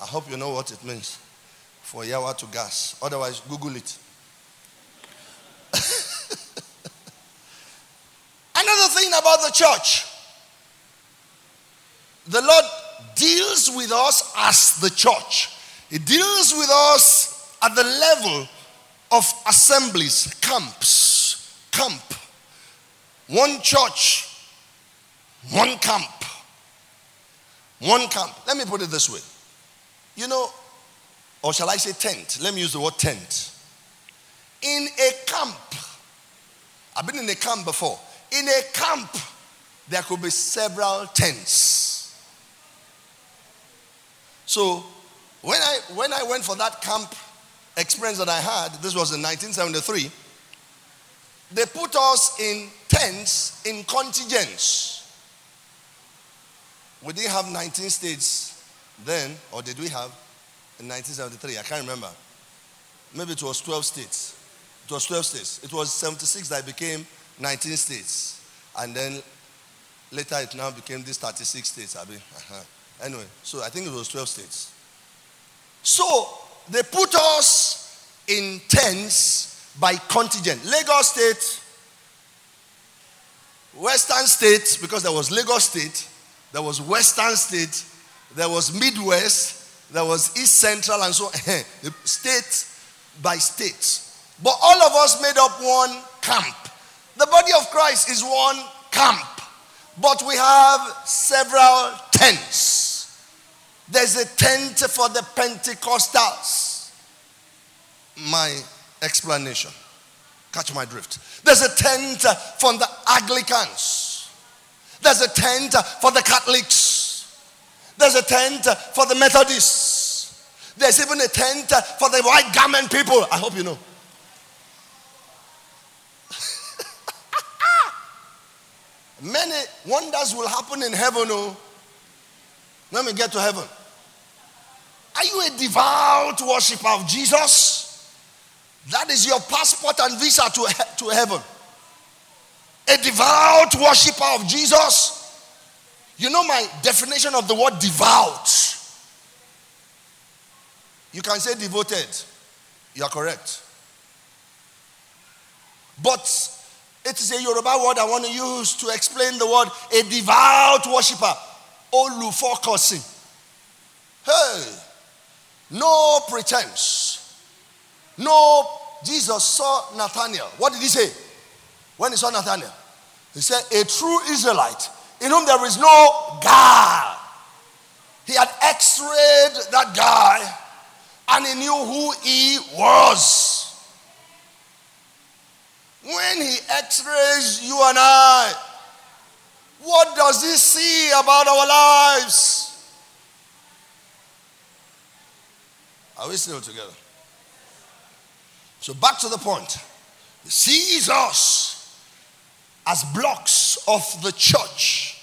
I hope you know what it means for Yawa to gas. Otherwise, Google it. Another thing about the church, the Lord deals with us as the church. He deals with us at the level of assemblies, camps, camp. One church, one camp, one camp. Let me put it this way. You know, or shall I say tent? Let me use the word tent. In a camp, I've been in a camp before. In a camp, there could be several tents. So, when I when I went for that camp experience that I had, this was in nineteen seventy-three, they put us in tents in contingents. We didn't have nineteen states then, or did we have in nineteen seventy-three? I can't remember. Maybe it was twelve states. It was twelve states. It was seventy-six that became nineteen states, and then later it now became these thirty-six states. I mean, uh-huh. Anyway, so I think it was twelve states. So they put us in tents by contingent. Lagos State, Western State, because there was Lagos State, there was Western State, there was Midwest, there was East Central, and so on. State by state. But all of us made up one camp. The body of Christ is one camp, but we have several tents. There's a tent for the Pentecostals. My explanation. Catch my drift. There's a tent for the Anglicans. There's a tent for the Catholics. There's a tent for the Methodists. There's even a tent for the white garment people. I hope you know. Many wonders will happen in heaven, oh. Let me get to heaven. Are you a devout worshiper of Jesus? That is your passport and visa to, to heaven. A devout worshiper of Jesus. You know my definition of the word devout. You can say devoted. You are correct. But it is a Yoruba word I want to use to explain the word a devout worshiper. Olufokosin. Hey, no pretense. No, Jesus saw Nathanael. What did he say when he saw Nathanael? He said, a true Israelite in whom there is no guile. He had x-rayed that guy and he knew who he was. When he x-rays you and I, what does he see about our lives? Are we still together? So back to the point. He sees us as blocks of the church.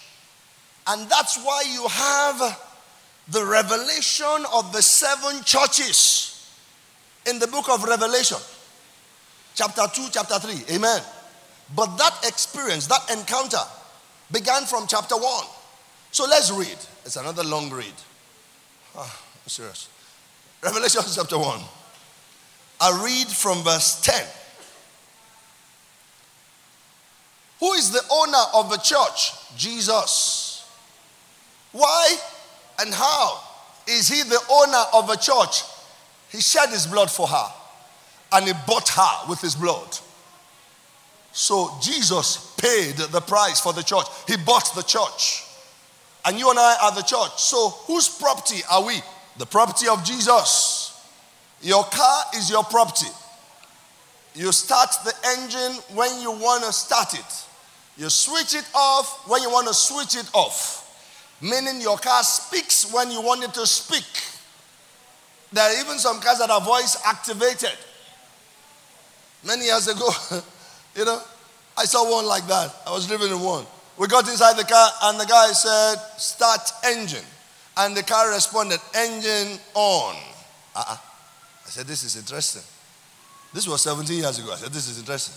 And that's why you have the revelation of the seven churches in the book of Revelation. Chapter two, chapter three. Amen. But that experience, that encounter, began from chapter one. So let's read. It's another long read. Ah, I'm serious. Revelation chapter one. I read from verse ten. Who is the owner of the church? Jesus. Why and how is he the owner of a church? He shed his blood for her. and he bought her with his blood. So Jesus paid the price for the church. He bought the church. And you and I are the church. So whose property are we? The property of Jesus. Your car is your property. You start the engine when you want to start it. You switch it off when you want to switch it off. Meaning your car speaks when you want it to speak. There are even some cars that are voice activated. Many years ago, you know, I saw one like that. I was living in one. We got inside the car and the guy said, start engine. And the car responded, engine on. Uh-uh. I said, this is interesting. This was seventeen years ago. I said, this is interesting.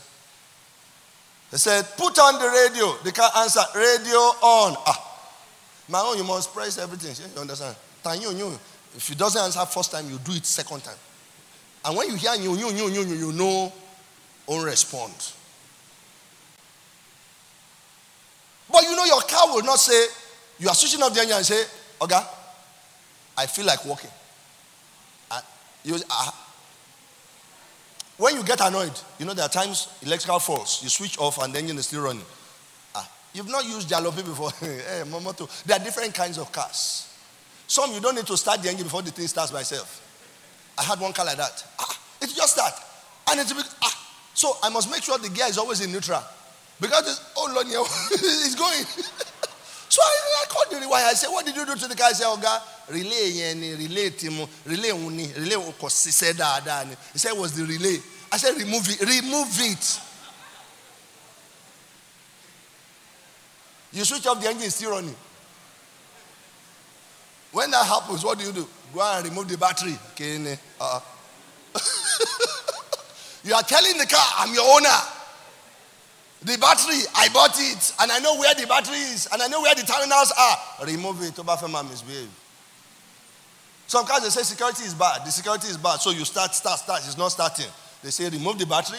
They said, put on the radio. The car answered, radio on. Ah, my own, you must press everything. You understand? If it doesn't answer first time, you do it second time. And when you hear you, you, you, you, you know, own respond. But you know your car will not say, you are switching off the engine and say, okay, I feel like walking. And you, uh, when you get annoyed, you know there are times electrical faults. You switch off and the engine is still running. Uh, you've not used Jalopy before. Hey, Momoto. There are different kinds of cars. Some you don't need to start the engine before the thing starts by itself. I had one car like that. Ah, it just starts. And it's ah, so I must make sure the gear is always in neutral. Because it's, oh Lord, it's going. So I, I called the wire. I said, what did you do to the guy? I said, oh God, relay yeni, relay timu, relay uni, relay okosi said da da. He said it was the relay. I said, remove it, remove it. You switch off the engine, still running. When that happens, what do you do? Go and remove the battery. Okay, uh-uh. You are telling the car, I'm your owner. The battery, I bought it, and I know where the battery is, and I know where the terminals are. Remove it, Obafema misbehave. Some cars, they say security is bad. The security is bad, so you start, start, start. It's not starting. They say remove the battery,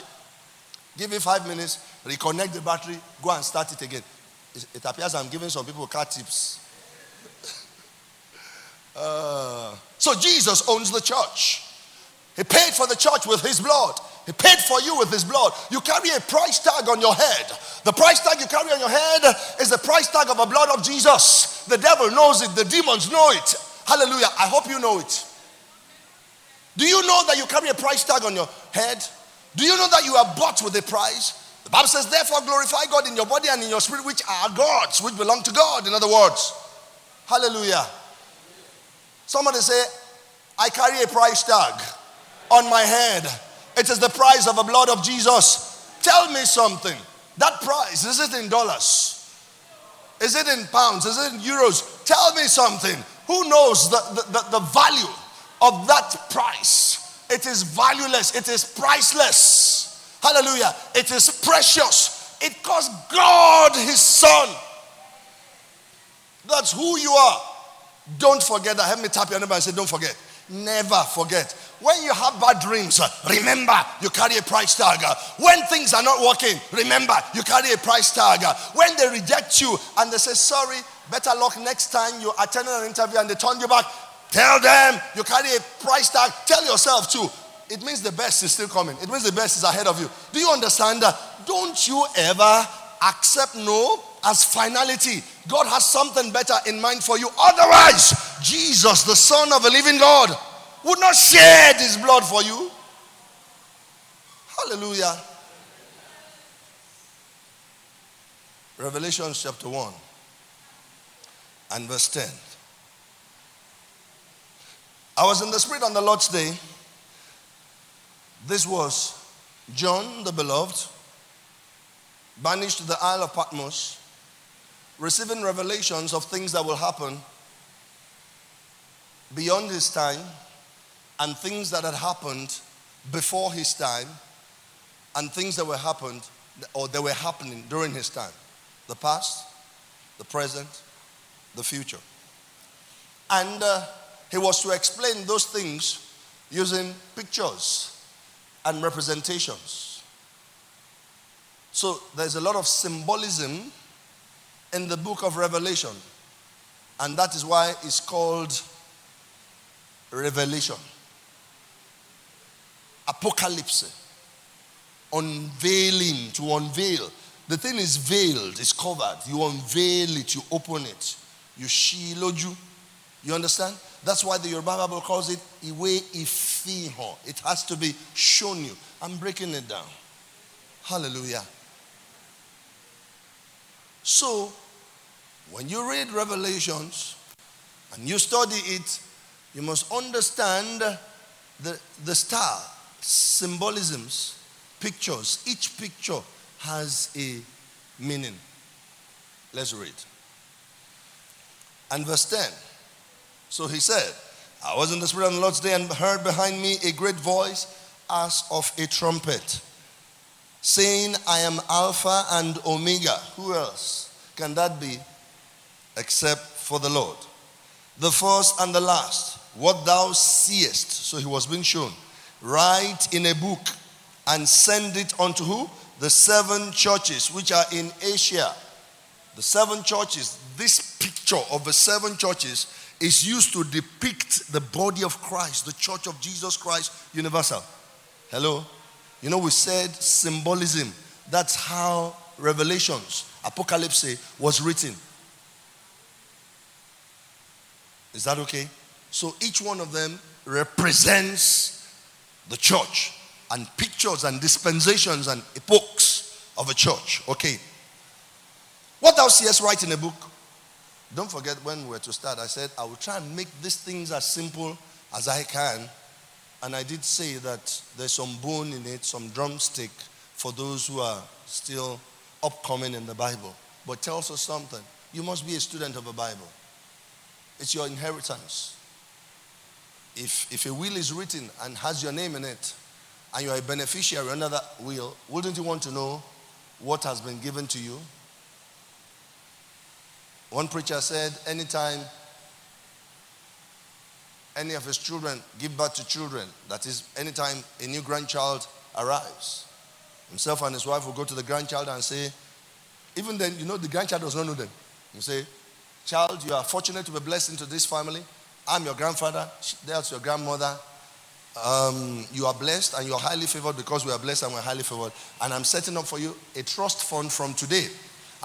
give it five minutes, reconnect the battery, go and start it again. It, it appears I'm giving some people car tips. uh, so Jesus owns the church. He paid for the church with his blood. He paid for you with his blood. You carry a price tag on your head. The price tag you carry on your head is the price tag of the blood of Jesus. The devil knows it. The demons know it. Hallelujah. I hope you know it. Do you know that you carry a price tag on your head? Do you know that you are bought with a price? The Bible says, therefore glorify God in your body and in your spirit, which are God's, which belong to God. In other words, hallelujah. Somebody say, I carry a price tag on my head. It is the price of the blood of Jesus. Tell me something. That price, is it in dollars? Is it in pounds? Is it in euros? Tell me something. Who knows the, the, the, the value of that price? It is valueless. It is priceless. Hallelujah. It is precious. It cost God his son. That's who you are. Don't forget that. Help me tap your neighbor and say, don't forget. Never forget. When you have bad dreams, remember you carry a price tag. When things are not working, remember you carry a price tag. When they reject you and they say, sorry, better luck next time you attend an interview and they turn you back, tell them you carry a price tag. Tell yourself too. It means the best is still coming. It means the best is ahead of you. Do you understand that? Don't you ever accept no as finality. God has something better in mind for you. Otherwise, Jesus, the Son of the living God, would not shed his blood for you. Hallelujah. Revelation chapter one and verse ten. I was in the Spirit on the Lord's day. This was John the beloved, banished to the Isle of Patmos, receiving revelations of things that will happen beyond his time and things that had happened before his time and things that were happened or that were happening during his time. The past, the present, the future. And uh, he was to explain those things using pictures and representations. So there's a lot of symbolism in the book of Revelation, and that is why it's called Revelation. Apocalypse. Unveiling, to unveil. The thing is veiled, it's covered. You unveil it, you open it. You shiloju. You understand? That's why the Yoruba Bible calls it Iwe Ifihan. It has to be shown you. I'm breaking it down. Hallelujah. So, when you read Revelations and you study it, you must understand the, the star, symbolisms, pictures. Each picture has a meaning. Let's read. And verse ten. So he said, I was in the Spirit on the Lord's day and heard behind me a great voice as of a trumpet, saying, I am Alpha and Omega. Who else can that be except for the Lord? The first and the last, what thou seest. So he was being shown. Write in a book and send it unto who? The seven churches which are in Asia. The seven churches, this picture of the seven churches is used to depict the body of Christ, the church of Jesus Christ universal. Hello? You know, we said symbolism. That's how Revelations, Apocalypse was written. Is that okay? So each one of them represents the church and pictures and dispensations and epochs of a church. Okay. What thou seest, write in a book. Don't forget when we were to start, I said, I will try and make these things as simple as I can. And I did say that there's some bone in it, some drumstick for those who are still upcoming in the Bible. But it tells us something. You must be a student of the Bible. It's your inheritance. If, if a will is written and has your name in it, and you're a beneficiary under that will, wouldn't you want to know what has been given to you? One preacher said, anytime any of his children give birth to children, that is, anytime a new grandchild arrives, himself and his wife will go to the grandchild and say, even then, you know, the grandchild does not know them. You say, child, you are fortunate to be blessed into this family. I'm your grandfather, there's your grandmother. Um, you are blessed and you are highly favored because we are blessed and we're highly favored. And I'm setting up for you a trust fund from today.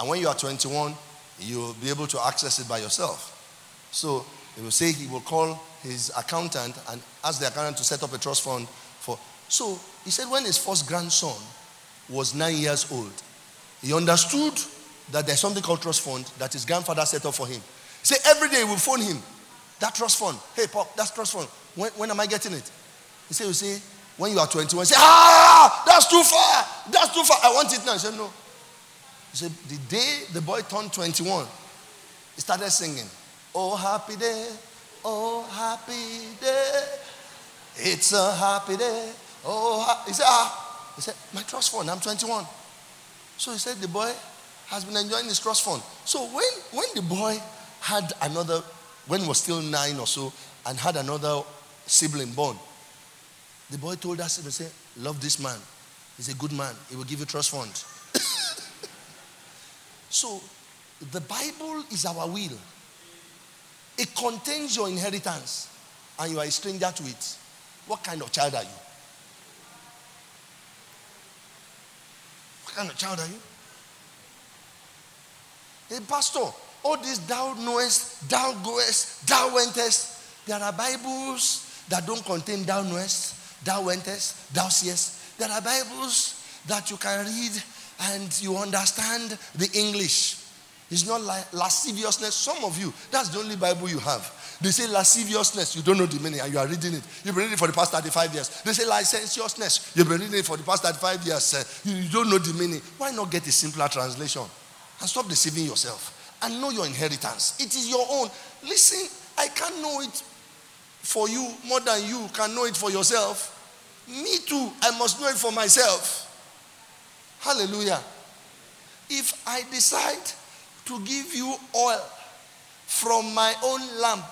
And when you are twenty-one, you'll be able to access it by yourself. So he will say he will call his accountant and ask the accountant to set up a trust fund for. So he said when his first grandson was nine years old, he understood that there's something called trust fund that his grandfather set up for him. Say every day we'll phone him, that trust fund. Hey Pop, that's trust fund. When, when am I getting it? He said, you see, when you are twenty-one, say, ah, that's too far. That's too far. I want it now. He said, no. He said, the day the boy turned twenty-one, he started singing, oh, happy day, oh, happy day, it's a happy day, oh, ha-. He said, ah, he said, my trust fund, I'm twenty-one. So he said, the boy has been enjoying his trust fund. So when, when the boy had another, when he was still nine or so, and had another sibling born, the boy told us, he said, love this man. He's a good man. He will give you trust fund. So, the Bible is our will. It contains your inheritance and you are a stranger to it. What kind of child are you? What kind of child are you? Hey, pastor, all this thou knowest, thou goest, thou wentest. There are Bibles that don't contain thou knowest, thou wentest, thou seest. There are Bibles that you can read and you understand the English. It's not like lasciviousness. Some of you, that's the only Bible you have. They say lasciviousness. You don't know the meaning and you are reading it. You've been reading it for the past thirty-five years. They say licentiousness. You've been reading it for the past thirty-five years. You don't know the meaning. Why not get a simpler translation? And stop deceiving yourself. And know your inheritance. It is your own. Listen, I can't know it for you more than you can know it for yourself. Me too, I must know it for myself. Hallelujah. If I decide to give you oil from my own lamp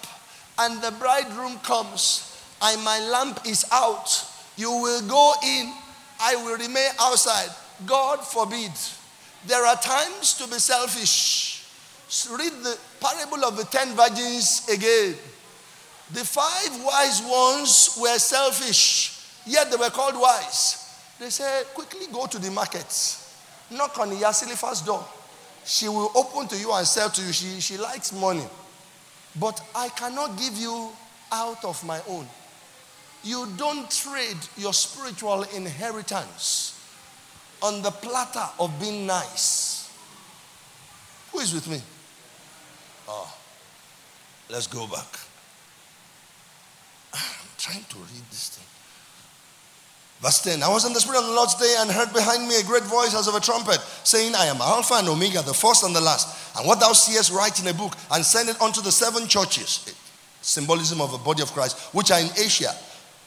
and the bridegroom comes and my lamp is out, you will go in, I will remain outside. God forbid. There are times to be selfish. Read the parable of the ten virgins again. The five wise ones were selfish. Yet they were called wise. They said, quickly go to the market. Knock on Yasilifa's door. She will open to you and sell to you. She, she likes money. But I cannot give you out of my own. You don't trade your spiritual inheritance on the platter of being nice. Who is with me? Oh, let's go back. I'm trying to read this thing. Verse ten, I was in the Spirit on the Lord's day and heard behind me a great voice as of a trumpet, saying, I am Alpha and Omega, the first and the last. And what thou seest, write in a book, and send it unto the seven churches. Symbolism of the body of Christ, which are in Asia.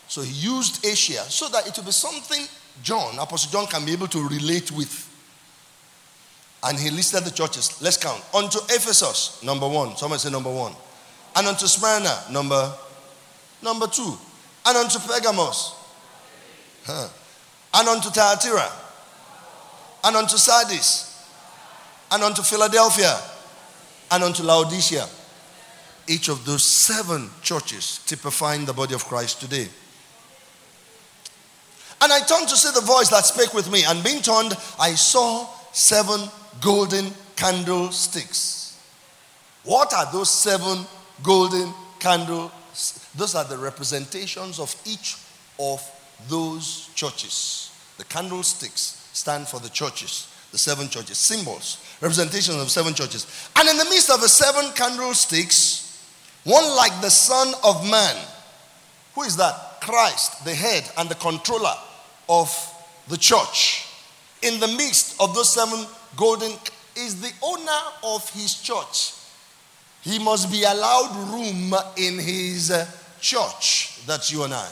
So he used Asia so that it would be something John, Apostle John, can be able to relate with. And he listed the churches. Let's count. Unto Ephesus, number one. Someone say number one. And unto Smyrna, number, number two. And unto Pergamos. Huh. And unto Thyatira, and unto Sardis, and unto Philadelphia, and unto Laodicea. Each of those seven churches typifying the body of Christ today. And I turned to see the voice that spake with me, and being turned, I saw seven golden candlesticks. What are those seven golden candlesticks? Those are the representations of each of those churches. The candlesticks stand for the churches, the seven churches, symbols, representations of seven churches. And in the midst of the seven candlesticks, one like the Son of Man. Who is that? Christ, the head and the controller of the church. In the midst of those seven golden is the owner of his church. He must be allowed room in his church. That's you and I.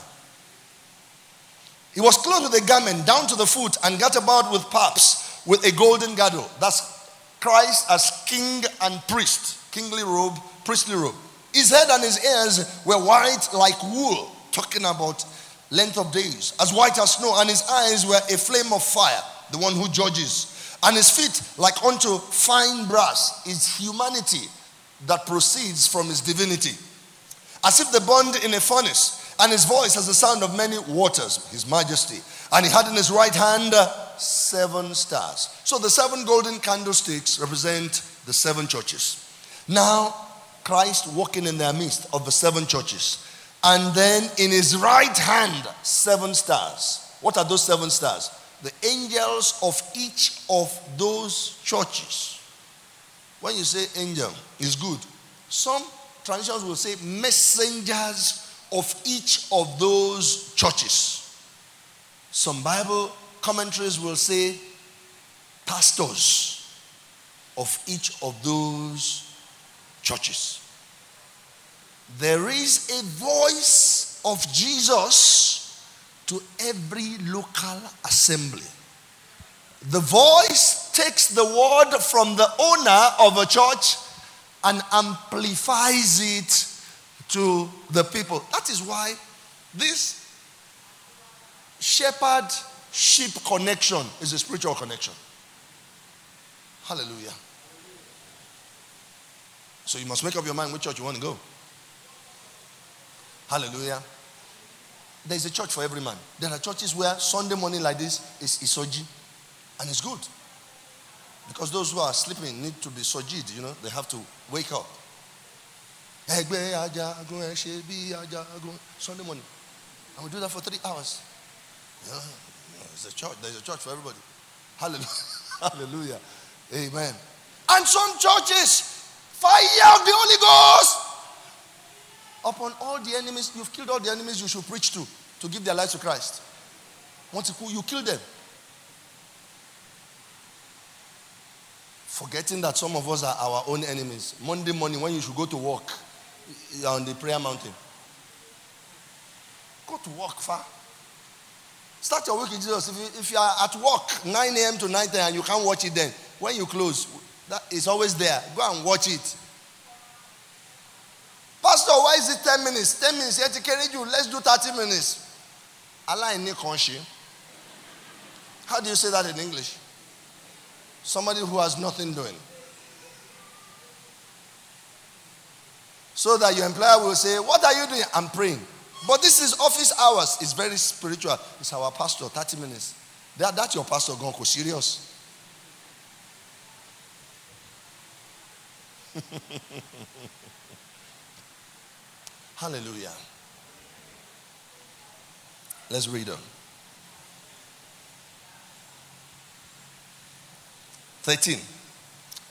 He was clothed with a garment down to the foot and got about with paps with a golden girdle. That's Christ as king and priest. Kingly robe, priestly robe. His head and his ears were white like wool. Talking about length of days. As white as snow. And his eyes were a flame of fire. The one who judges. And his feet like unto fine brass. Is humanity that proceeds from his divinity. As if they burned in a furnace. And his voice has the sound of many waters, his majesty. And he had in his right hand seven stars. So the seven golden candlesticks represent the seven churches. Now, Christ walking in their midst of the seven churches. And then in his right hand, seven stars. What are those seven stars? The angels of each of those churches. When you say angel, it's good. Some translations will say messengers of each of those churches. Some Bible commentaries will say pastors of each of those churches. There is a voice of Jesus to every local assembly. The voice takes the word from the owner of a church and amplifies it to the people. That is why this shepherd-sheep connection is a spiritual connection. Hallelujah. So you must make up your mind which church you want to go. Hallelujah. There is a church for every man. There are churches where Sunday morning like this is isoji, and it's good. Because those who are sleeping need to be sojid, you know, they have to wake up. Sunday morning. And we do that for three hours. Yeah, there's a church. There's a church for everybody. Hallelujah. Hallelujah. Amen. And some churches, fire of the Holy Ghost. Upon all the enemies, you've killed all the enemies you should preach to, to give their lives to Christ. Once you kill them. Forgetting that some of us are our own enemies. Monday morning when you should go to work, you are on the prayer mountain. Go to work far. Start your week with Jesus. If you, if you are at work nine a.m. to nine a.m. and you can't watch it then, when you close, that is always there. Go and watch it. Pastor, why is it ten minutes? ten minutes, you have to carry you. Let's do thirty minutes. How do you say that in English? Somebody who has nothing doing. So that your employer will say, what are you doing? I'm praying. But this is office hours. It's very spiritual. It's our pastor, thirty minutes. That, that's your pastor gone for serious. Hallelujah. Let's read on. thirteen.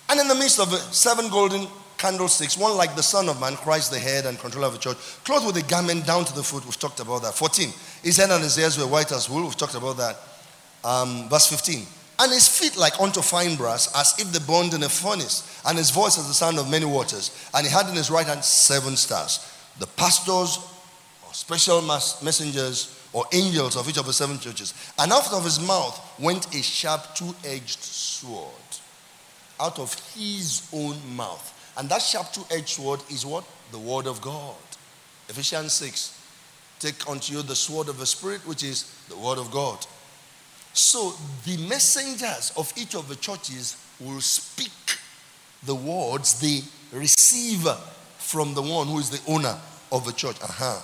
And in the midst of seven golden candlesticks, one like the Son of Man, Christ the head and controller of the church, clothed with a garment down to the foot. We've talked about that. fourteen. His head and his ears were white as wool. We've talked about that. Um, verse fifteen. And his feet like unto fine brass, as if they burned in a furnace, and his voice as the sound of many waters. And he had in his right hand seven stars. The pastors, or special mas- messengers, or angels of each of the seven churches. And out of his mouth went a sharp two-edged sword. Out of his own mouth. And that sharp two-edged sword is what? The word of God. Ephesians six. Take unto you the sword of the Spirit, which is the word of God. So the messengers of each of the churches will speak the words they receive from the one who is the owner of the church. Uh-huh.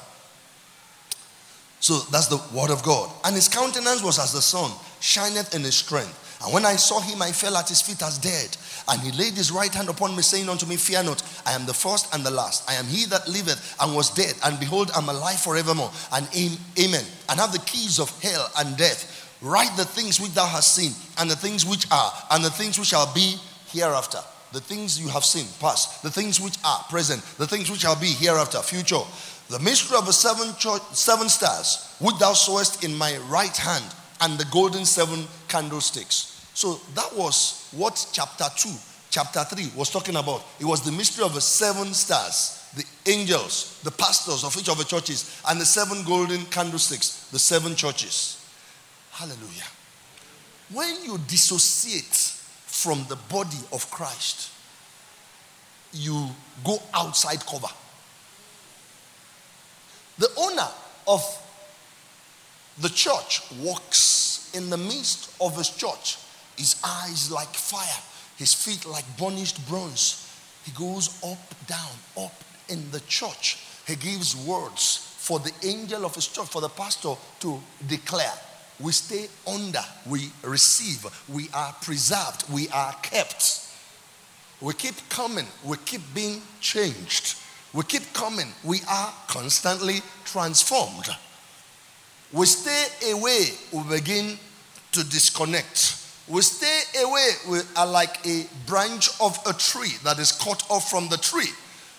So that's the word of God. And his countenance was as the sun, shineth in his strength. And when I saw him, I fell at his feet as dead. And he laid his right hand upon me, saying unto me, Fear not, I am the first and the last. I am he that liveth and was dead. And behold, I am alive forevermore. And amen. And have the keys of hell and death. Write the things which thou hast seen, and the things which are, and the things which shall be hereafter. The things you have seen, past. The things which are, present. The things which shall be hereafter, future. The mystery of the seven, church, seven stars, which thou sawest in my right hand, and the golden seven candlesticks. So that was what chapter two, chapter three was talking about. It was the mystery of the seven stars, the angels, the pastors of each of the churches, and the seven golden candlesticks, the seven churches. Hallelujah. When you dissociate from the body of Christ, you go outside cover. The owner of the church walks in the midst of his church. His eyes like fire, his feet like burnished bronze. He goes up, down, up in the church. He gives words for the angel of his church, for the pastor to declare. We stay under, we receive, we are preserved, we are kept. We keep coming, we keep being changed. We keep coming, we are constantly transformed. We stay away, we begin to disconnect. We stay away, we are like a branch of a tree that is cut off from the tree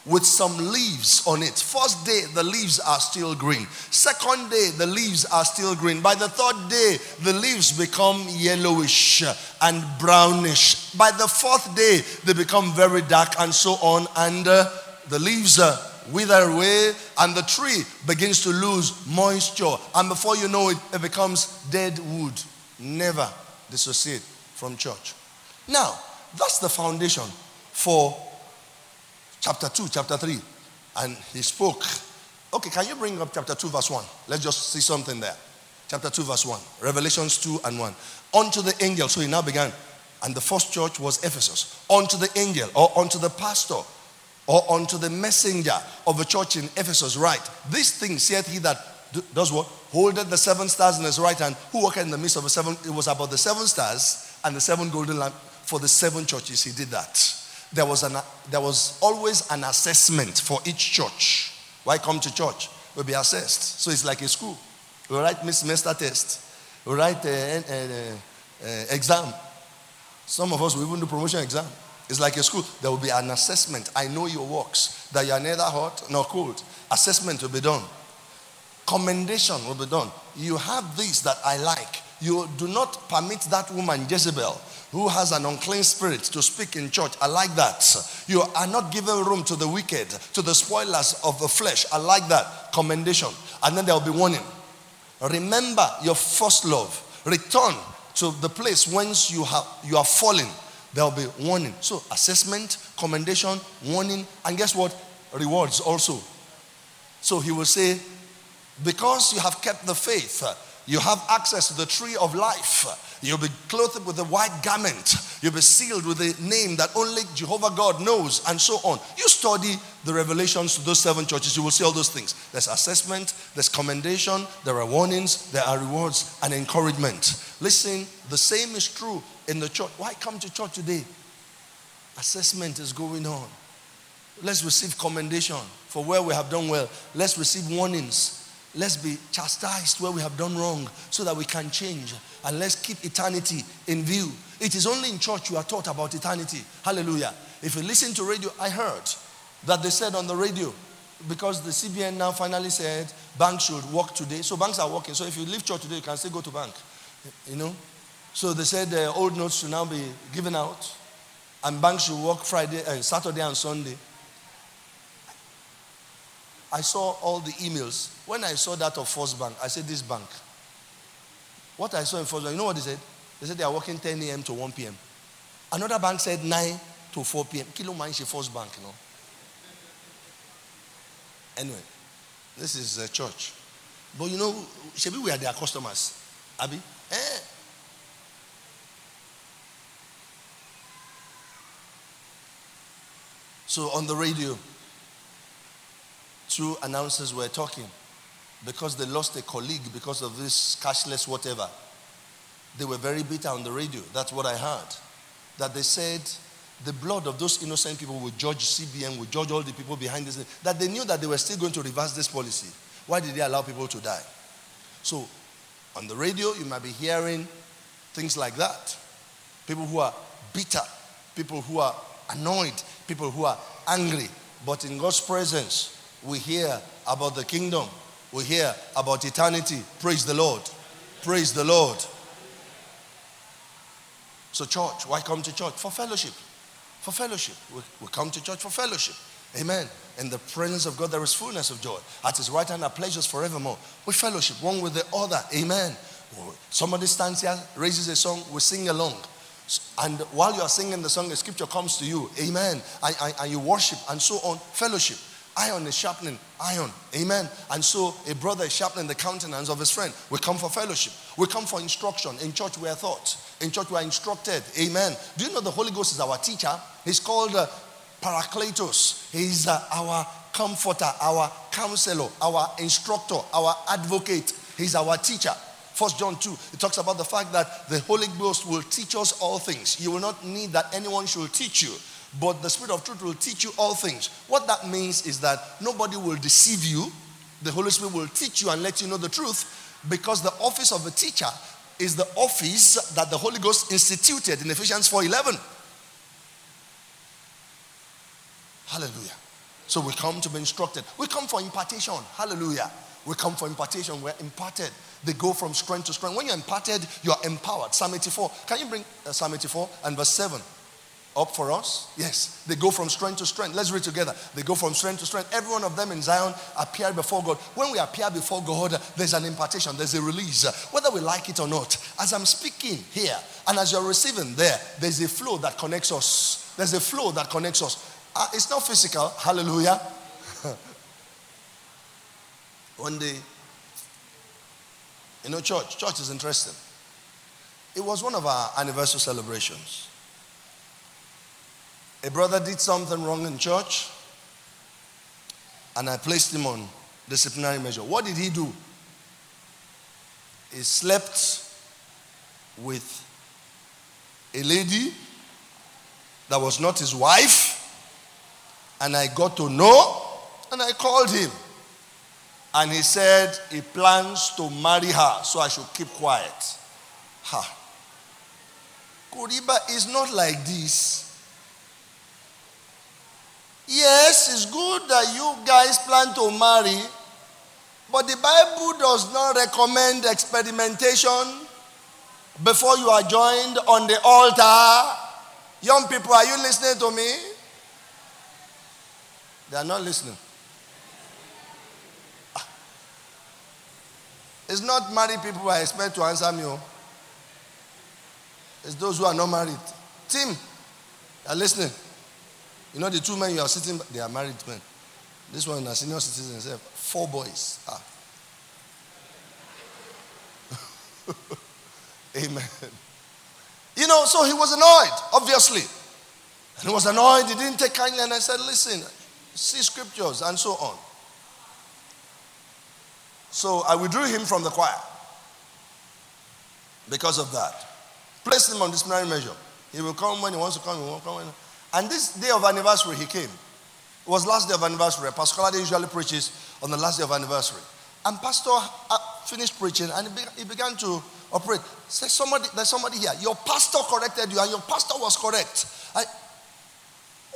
with some leaves on it. First day, the leaves are still green. Second day, the leaves are still green. By the third day, the leaves become yellowish and brownish. By the fourth day, they become very dark and so on. And uh, the leaves uh, wither away and the tree begins to lose moisture. And before you know it, it becomes dead wood. Never dissociate from church. Now, that's the foundation for chapter two, chapter three. And he spoke. Okay, can you bring up chapter two, verse one? Let's just see something there. Chapter two, verse one. Revelations two and one. Unto the angel. So he now began. And the first church was Ephesus. Unto the angel, or unto the pastor, or unto the messenger of the church in Ephesus, write. This thing saith he that does what? Holdeth the seven stars in his right hand, who walketh in the midst of the seven. It was about the seven stars and the seven golden lamps for the seven churches. He did that. There was an there was always an assessment for each church. Why come to church? We'll be assessed. So it's like a school. We'll write semester test. We'll write an exam. Some of us will even do promotion exam. It's like a school. There will be an assessment. I know your works. That you are neither hot nor cold. Assessment will be done. Commendation will be done. You have this that I like. You do not permit that woman Jezebel, who has an unclean spirit, to speak in church. I like that. You are not giving room to the wicked, to the spoilers of the flesh. I like that. Commendation. And then there will be warning. Remember your first love. Return to the place whence you have you are fallen. There will be warning. So assessment, commendation, warning, and guess what? Rewards also. So he will say, because you have kept the faith, You have access to the tree of life. You'll be clothed with a white garment. You'll be sealed with a name that only Jehovah God knows, and so on. You study the revelations to those seven churches, you will see all those things. There's assessment, there's commendation, there are warnings, there are rewards and encouragement. Listen, the same is true in the church. Why come to church today? Assessment is going on. Let's receive commendation for where we have done well. Let's receive warnings. Let's be chastised where we have done wrong so that we can change. And let's keep eternity in view. It is only in church you are taught about eternity. Hallelujah. If you listen to radio, I heard that they said on the radio, because the C B N now finally said banks should work today. So banks are working. So if you leave church today, you can still go to bank. You know? So they said uh, old notes should now be given out. And banks should work Friday, uh, Saturday and Sunday. I saw all the emails. When I saw that of First Bank, I said, this bank. What I saw in First Bank, you know what they said? They said they are working ten A M to one P M Another bank said nine to four P M Kilo Manche First Bank, you know. Anyway, this is a church. But you know, maybe we are their customers. Abi? Eh? So on the radio, two announcers were talking because they lost a colleague because of this cashless whatever. They were very bitter on the radio. That's what I heard. That they said the blood of those innocent people will judge C B N, will judge all the people behind this. That they knew that they were still going to reverse this policy. Why did they allow people to die? So on the radio, you might be hearing things like that. People who are bitter, people who are annoyed, people who are angry. But in God's presence, we hear about the kingdom. We hear about eternity. Praise the Lord. Praise the Lord. So church, why come to church? For fellowship. For fellowship. We, we come to church for fellowship. Amen. In the presence of God there is fullness of joy. At his right hand are pleasures forevermore. We fellowship one with the other. Amen. Somebody stands here, raises a song, we sing along. And while you are singing the song, the scripture comes to you. Amen. And, and, and you worship and so on. Fellowship. Iron is sharpening iron. Amen. And so a brother is sharpening the countenance of his friend. We come for fellowship. We come for instruction. In church we are taught. In church we are instructed. Amen. Do you know the Holy Ghost is our teacher? He's called uh, Paracletos. He's uh, our comforter, our counselor, our instructor, our advocate. He's our teacher. First John two, it talks about the fact that the Holy Ghost will teach us all things. You will not need that anyone should teach you. But the Spirit of truth will teach you all things. What that means is that nobody will deceive you. The Holy Spirit will teach you and let you know the truth, because the office of a teacher is the office that the Holy Ghost instituted in Ephesians four eleven. Hallelujah. So we come to be instructed. We come for impartation. Hallelujah. We come for impartation. We're imparted. They go from strength to strength. When you're imparted, you're empowered. Psalm eighty-four. Can you bring uh, Psalm eighty-four and verse seven? Up for us? Yes. They go from strength to strength. Let's read together. They go from strength to strength. Every one of them in Zion appeared before God. When we appear before God, there's an impartation, there's a release, whether we like it or not. As I'm speaking here, and as you're receiving there, there's a flow that connects us. There's a flow that connects us. Uh, it's not physical. Hallelujah. One day, you know, church. Church is interesting. It was one of our anniversary celebrations. A brother did something wrong in church, and I placed him on disciplinary measure. What did he do? He slept with a lady that was not his wife, and I got to know, and I called him. And he said he plans to marry her, so I should keep quiet. Ha. Kuriba is not like this. Yes, it's good that you guys plan to marry, but the Bible does not recommend experimentation before you are joined on the altar. Young people, are you listening to me? They are not listening. It's not married people I expect to answer me. It's those who are not married. Tim, you are listening. You know the two men you are sitting, they are married men. This one is a senior citizen himself. Four boys. Ah. Amen. You know, so he was annoyed, obviously. And he was annoyed. He didn't take kindly. And I said, listen, see scriptures and so on. So I withdrew him from the choir because of that. Placed him on disciplinary measure. He will come when he wants to come. He won't come when. And this day of anniversary, he came. It was last day of anniversary. Pastor Kolade usually preaches on the last day of anniversary. And Pastor finished preaching and he began to operate. Say, somebody, there's somebody here. Your pastor corrected you and your pastor was correct. I,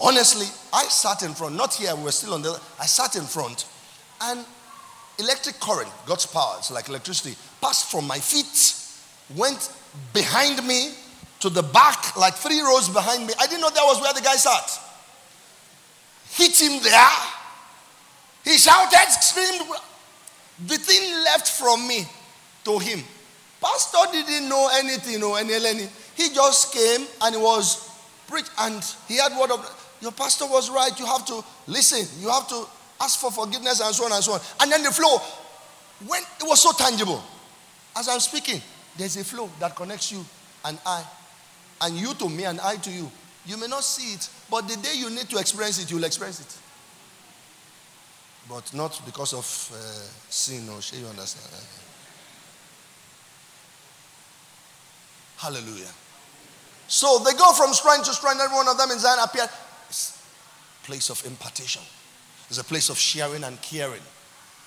honestly, I sat in front. Not here, we were still on the... I sat in front and electric current, God's power, it's like electricity, passed from my feet, went behind me to the back, like three rows behind me. I didn't know that was where the guy sat. Hit him there. He shouted, screamed. The thing left from me to him. Pastor didn't know anything or any Eleni. He just came and he was preached and he had word of, your pastor was right. You have to listen. You have to ask for forgiveness and so on and so on. And then the flow, when it was so tangible. As I'm speaking, there's a flow that connects you and I. And you to me and I to you. You may not see it, but the day you need to experience it, you'll experience it. But not because of uh, sin or shame, you understand. Hallelujah. So they go from strength to strength. Every one of them in Zion appeared. It's a place of impartation. It's a place of sharing and caring.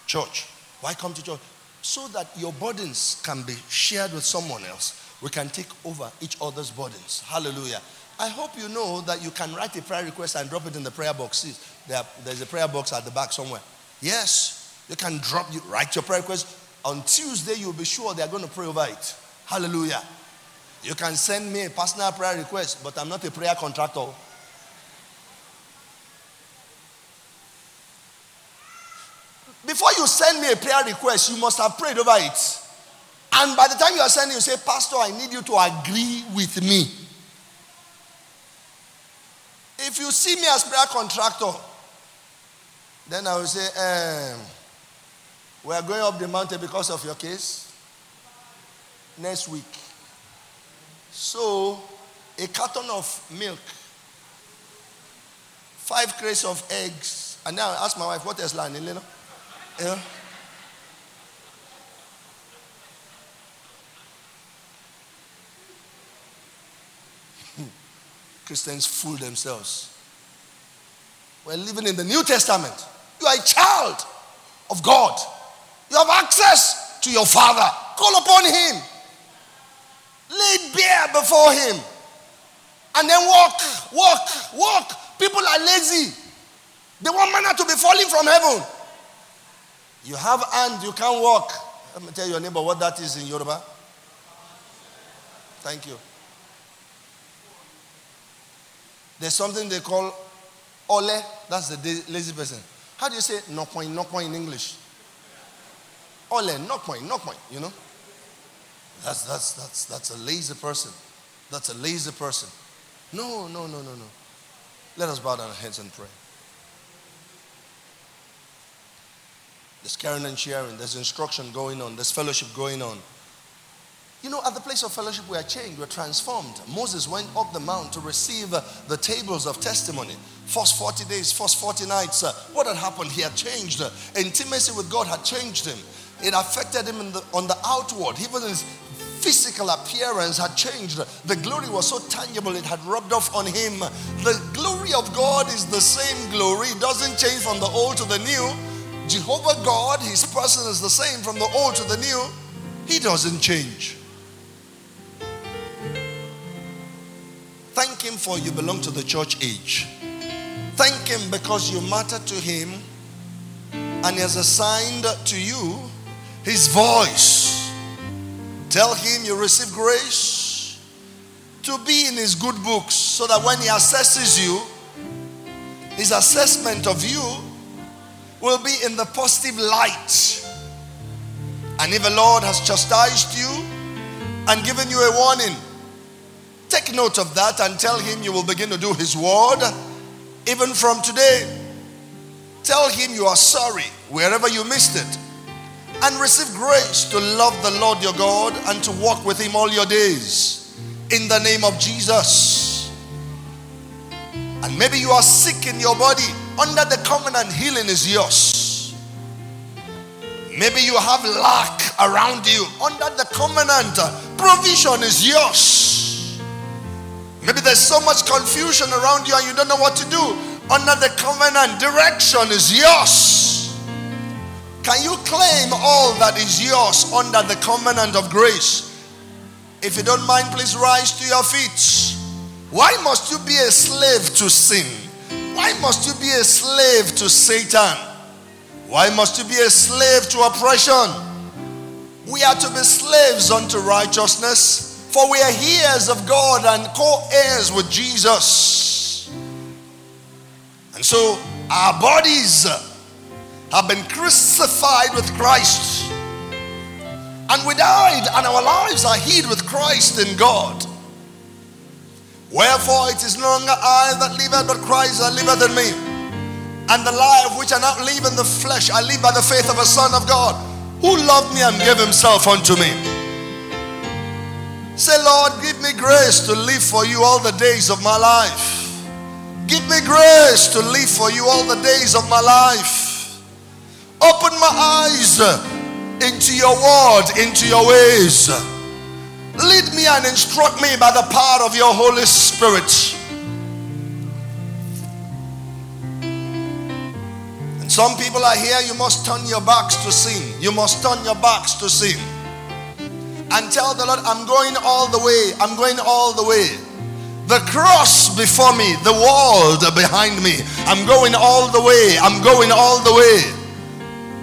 Church. Why come to church? So that your burdens can be shared with someone else. We can take over each other's burdens. Hallelujah. I hope you know that you can write a prayer request and drop it in the prayer box. There, there's a prayer box at the back somewhere. Yes, you can drop, you write your prayer request. On Tuesday, you'll be sure they're going to pray over it. Hallelujah. You can send me a personal prayer request, but I'm not a prayer contractor. Before you send me a prayer request, you must have prayed over it. And by the time you are sending, you say, Pastor, I need you to agree with me. If you see me as prayer contractor, then I will say, um, we are going up the mountain because of your case next week. So, a carton of milk, five crates of eggs, and now I ask my wife, what is land? You know? Yeah. Christians fool themselves. We're living in the New Testament. You are a child of God. You have access to your Father. Call upon Him. Lay it bare before Him. And then walk, walk, walk. People are lazy. They want manna to be falling from heaven. You have hand, you can't walk. Let me tell your neighbor what that is in Yoruba. Thank you. There's something they call ole. That's the lazy person. How do you say knock point, knock point in English? Ole, knock point, knock point, you know? That's, that's, that's, that's a lazy person. That's a lazy person. No, no, no, no, no. Let us bow down our heads and pray. There's caring and sharing. There's instruction going on. There's fellowship going on. You know, at the place of fellowship, we are changed, we are transformed. Moses went up the mount to receive uh, the tables of testimony. First forty days, first forty nights, uh, what had happened? He had changed. Uh, intimacy with God had changed him. It affected him in the, on the outward. Even his physical appearance had changed. The glory was so tangible, it had rubbed off on him. The glory of God is the same glory. It doesn't change from the old to the new. Jehovah God, His person is the same from the old to the new. He doesn't change. Thank Him for you belong to the church age. Thank Him because you matter to Him and He has assigned to you His voice. Tell Him you receive grace to be in His good books so that when He assesses you, His assessment of you will be in the positive light. And if the Lord has chastised you and given you a warning, take note of that and tell Him you will begin to do His word even from today. Tell Him you are sorry wherever you missed it and receive grace to love the Lord your God and to walk with him all your days, in the name of Jesus. And maybe you are sick in your body. Under the covenant, healing is yours. Maybe you have lack around you. Under the covenant, provision is yours. Maybe there's so much confusion around you and you don't know what to do. Under the covenant, direction is yours. Can you claim all that is yours under the covenant of grace? If you don't mind, please rise to your feet. Why must you be a slave to sin? Why must you be a slave to Satan? Why must you be a slave to oppression? We are to be slaves unto righteousness, for we are heirs of God and co-heirs with Jesus. And so our bodies have been crucified with Christ. And we died, and our lives are hid with Christ in God. Wherefore it is no longer I that liveth, but Christ that liveth in me. And the life which I now live in the flesh, I live by the faith of the Son of God, who loved me and gave himself unto me. Say, Lord, give me grace to live for you all the days of my life. Give me grace to live for you all the days of my life. Open my eyes into your word, into your ways. Lead me and instruct me by the power of your Holy Spirit. And some people are here, you must turn your backs to sin. You must turn your backs to sin. And tell the Lord, I'm going all the way. I'm going all the way. The cross before me, the world behind me. I'm going all the way. I'm going all the way.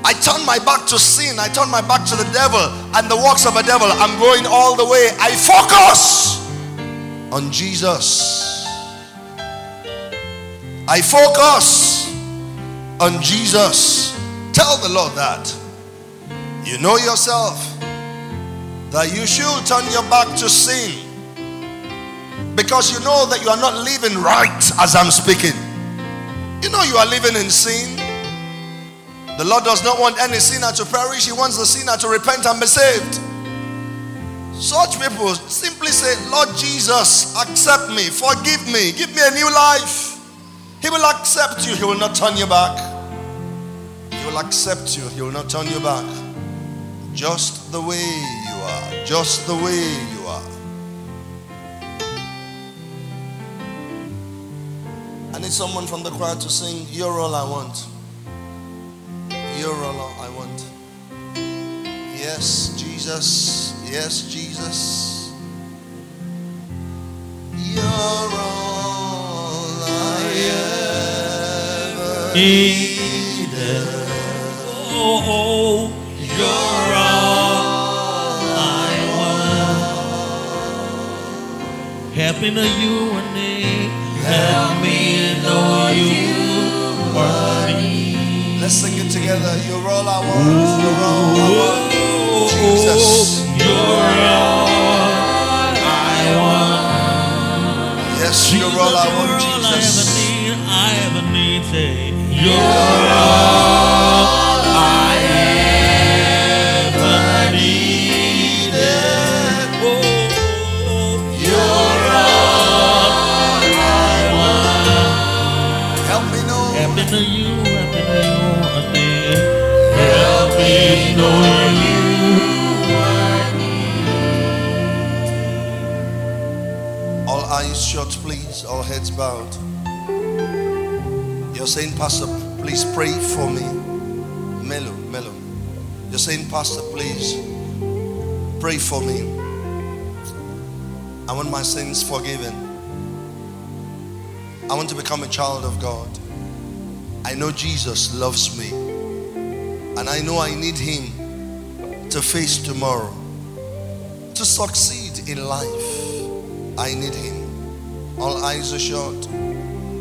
I turn my back to sin. I turn my back to the devil and the works of the devil. I'm going all the way. I focus on Jesus. I focus on Jesus. Tell the Lord that. You know yourself that you should turn your back to sin, because you know that you are not living right as I'm speaking. You know you are living in sin. The Lord does not want any sinner to perish. He wants the sinner to repent and be saved. Such people simply say, Lord Jesus, accept me, forgive me, give me a new life. He will accept you. He will not turn you back. He will accept you. He will not turn you back. Just the way you are. Just the way you are. I need someone from the choir to sing, You're All I Want. You're all I want. Yes, Jesus. Yes, Jesus. You're all I ever needed. Oh, you're all I want. Help me know you are near. Help me know you are near. Let's sing it together. You're all I want. You're all I want. Jesus. You're all I want. Yes, you're all I want, Jesus. You're all I ever need. I ever need. You're all I ever needed. You're all I want. Help me know. Help me know you. Know you are near. All eyes shut, please. All heads bowed. You're saying, Pastor, please pray for me. Melo, Melo. You're saying, Pastor, please pray for me. I want my sins forgiven. I want to become a child of God. I know Jesus loves me. And I know I need him to face tomorrow. To succeed in life, I need him. All eyes are shut.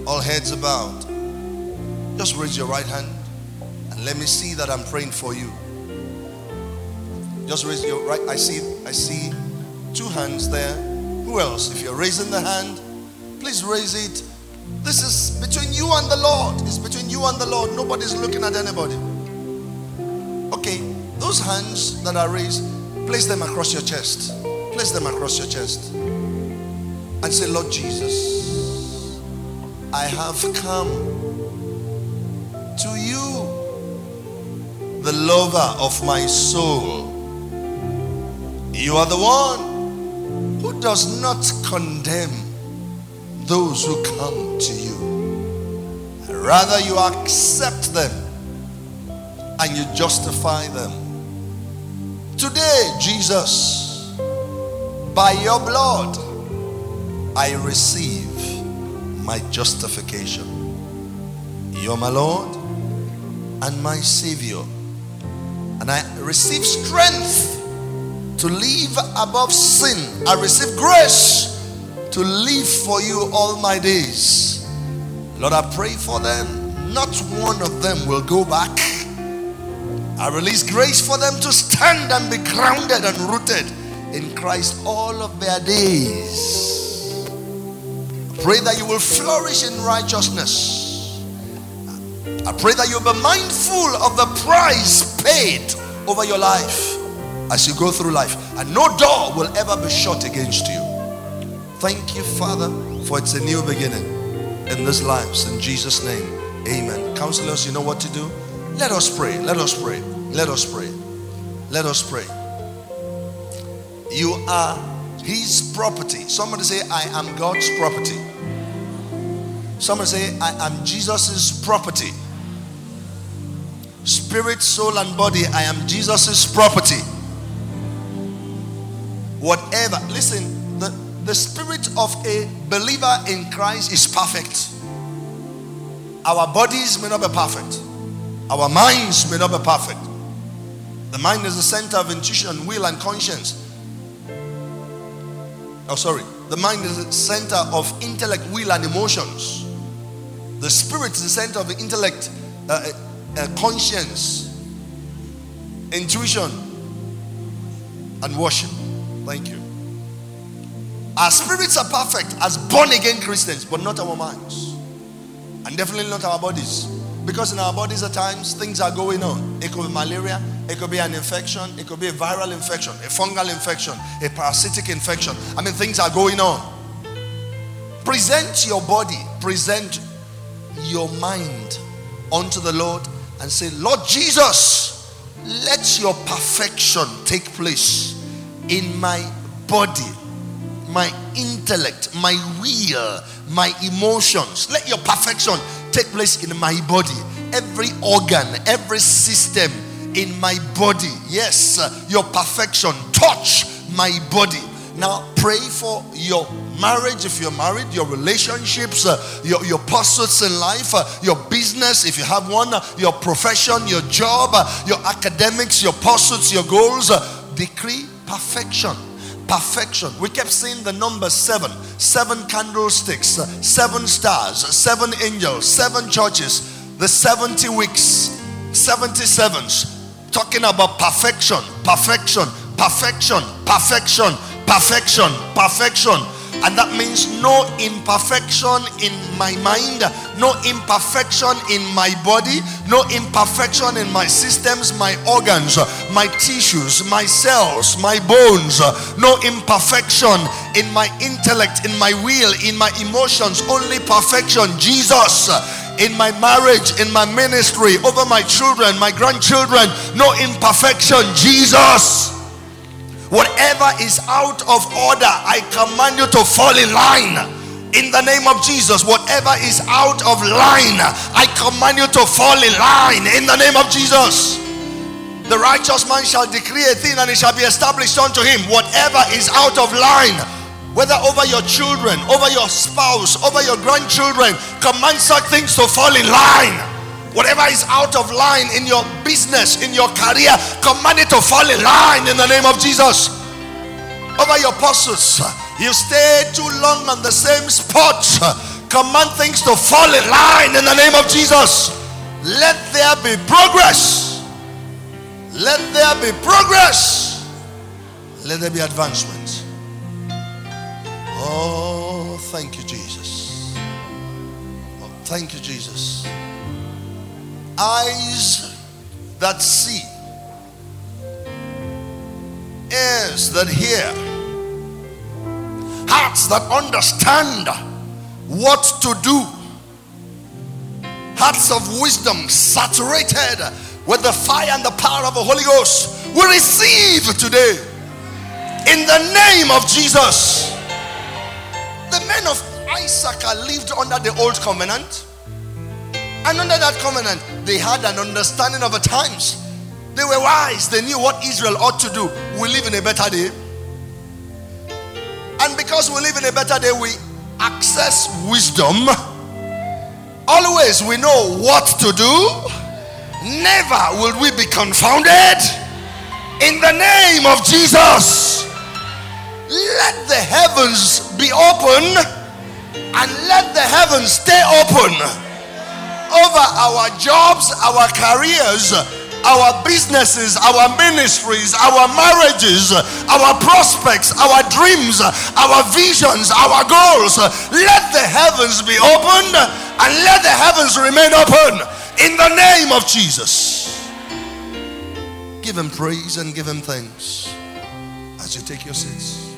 All heads are bowed. Just raise your right hand and let me see that I'm praying for you. Just raise your right. I see, I see two hands there. Who else? If you're raising the hand, please raise it. This is between you and the Lord. It's between you and the Lord. Nobody's looking at anybody. Okay, those hands that are raised, place them across your chest. Place them across your chest. And say, Lord Jesus, I have come to you, the lover of my soul. You are the one who does not condemn those who come to you. Rather, you accept them and you justify them. Today, Jesus, by your blood, I receive my justification. You are my Lord and my Savior. And I receive strength to live above sin. I receive grace to live for you all my days. Lord, I pray for them. Not one of them will go back. I release grace for them to stand and be grounded and rooted in Christ all of their days. Pray that you will flourish in righteousness. I pray that you'll be mindful of the price paid over your life as you go through life, and no door will ever be shut against you. Thank you, Father, for it's a new beginning in these lives. In Jesus' name, amen. Counselors, you know what to do. Let us pray. Let us pray. Let us pray. Let us pray. You are His property. Somebody say, I am God's property. Somebody say, I am Jesus's property. Spirit, soul, and body, I am Jesus's property. Whatever, listen, the, the spirit of a believer in Christ is perfect. Our bodies may not be perfect. Our minds may not be perfect. The mind is the center of intuition, will, and conscience. Oh, sorry. The mind is the center of intellect, will, and emotions. The spirit is the center of the intellect, uh, uh, conscience, intuition, and worship. Thank you. Our spirits are perfect as born-again Christians, but not our minds. And definitely not our bodies. Because in our bodies at times, things are going on. It could be malaria. It could be an infection. It could be a viral infection, a fungal infection, a parasitic infection. I mean, things are going on. Present your body, present your mind unto the Lord and say, Lord Jesus, let your perfection take place in my body, my intellect, my will, my emotions. Let your perfection take place in my body, every organ, every system. In my body, yes, your perfection, touch my body. Now pray for your marriage if you're married, your relationships, uh, your, your pursuits in life, uh, your business if you have one, uh, your profession, your job, uh, your academics, your pursuits, your goals. Uh, decree perfection. Perfection. We kept seeing the number seven, seven candlesticks, uh, seven stars, seven angels, seven churches, the seventy weeks. seventy-sevens, talking about perfection, perfection, perfection, perfection, perfection, perfection. And that means no imperfection in my mind, no imperfection in my body, no imperfection in my systems, my organs, my tissues, my cells, my bones, no imperfection in my intellect, in my will, in my emotions, only perfection, Jesus. In my marriage, in my ministry, over my children, my grandchildren, no imperfection, Jesus. Whatever is out of order, I command you to fall in line. In the name of Jesus, whatever is out of line, I command you to fall in line. In the name of Jesus. The righteous man shall decree a thing and it shall be established unto him. Whatever is out of line, whether over your children, over your spouse, over your grandchildren, command such things to fall in line. Whatever is out of line in your business, in your career, command it to fall in line in the name of Jesus. Over your pursuits, you stay too long on the same spot, command things to fall in line in the name of Jesus. Let there be progress. Let there be progress. Let there be advancement. Oh, thank you, Jesus. Oh, thank you, Jesus. Eyes that see, ears that hear, hearts that understand what to do, hearts of wisdom saturated with the fire and the power of the Holy Ghost, we receive today in the name of Jesus. The men of Isaac lived under the old covenant, and under that covenant they had an understanding of the times. They were wise. They knew what Israel ought to do. We live in a better day, and because we live in a better day, we access wisdom. Always we know what to do. Never will we be confounded in the name of Jesus. Let the heavens be open, and let the heavens stay open over our jobs, our careers, our businesses, our ministries, our marriages, our prospects, our dreams, our visions, our goals. Let the heavens be opened, and let the heavens remain open in the name of Jesus. Give him praise and give him thanks as you take your seats.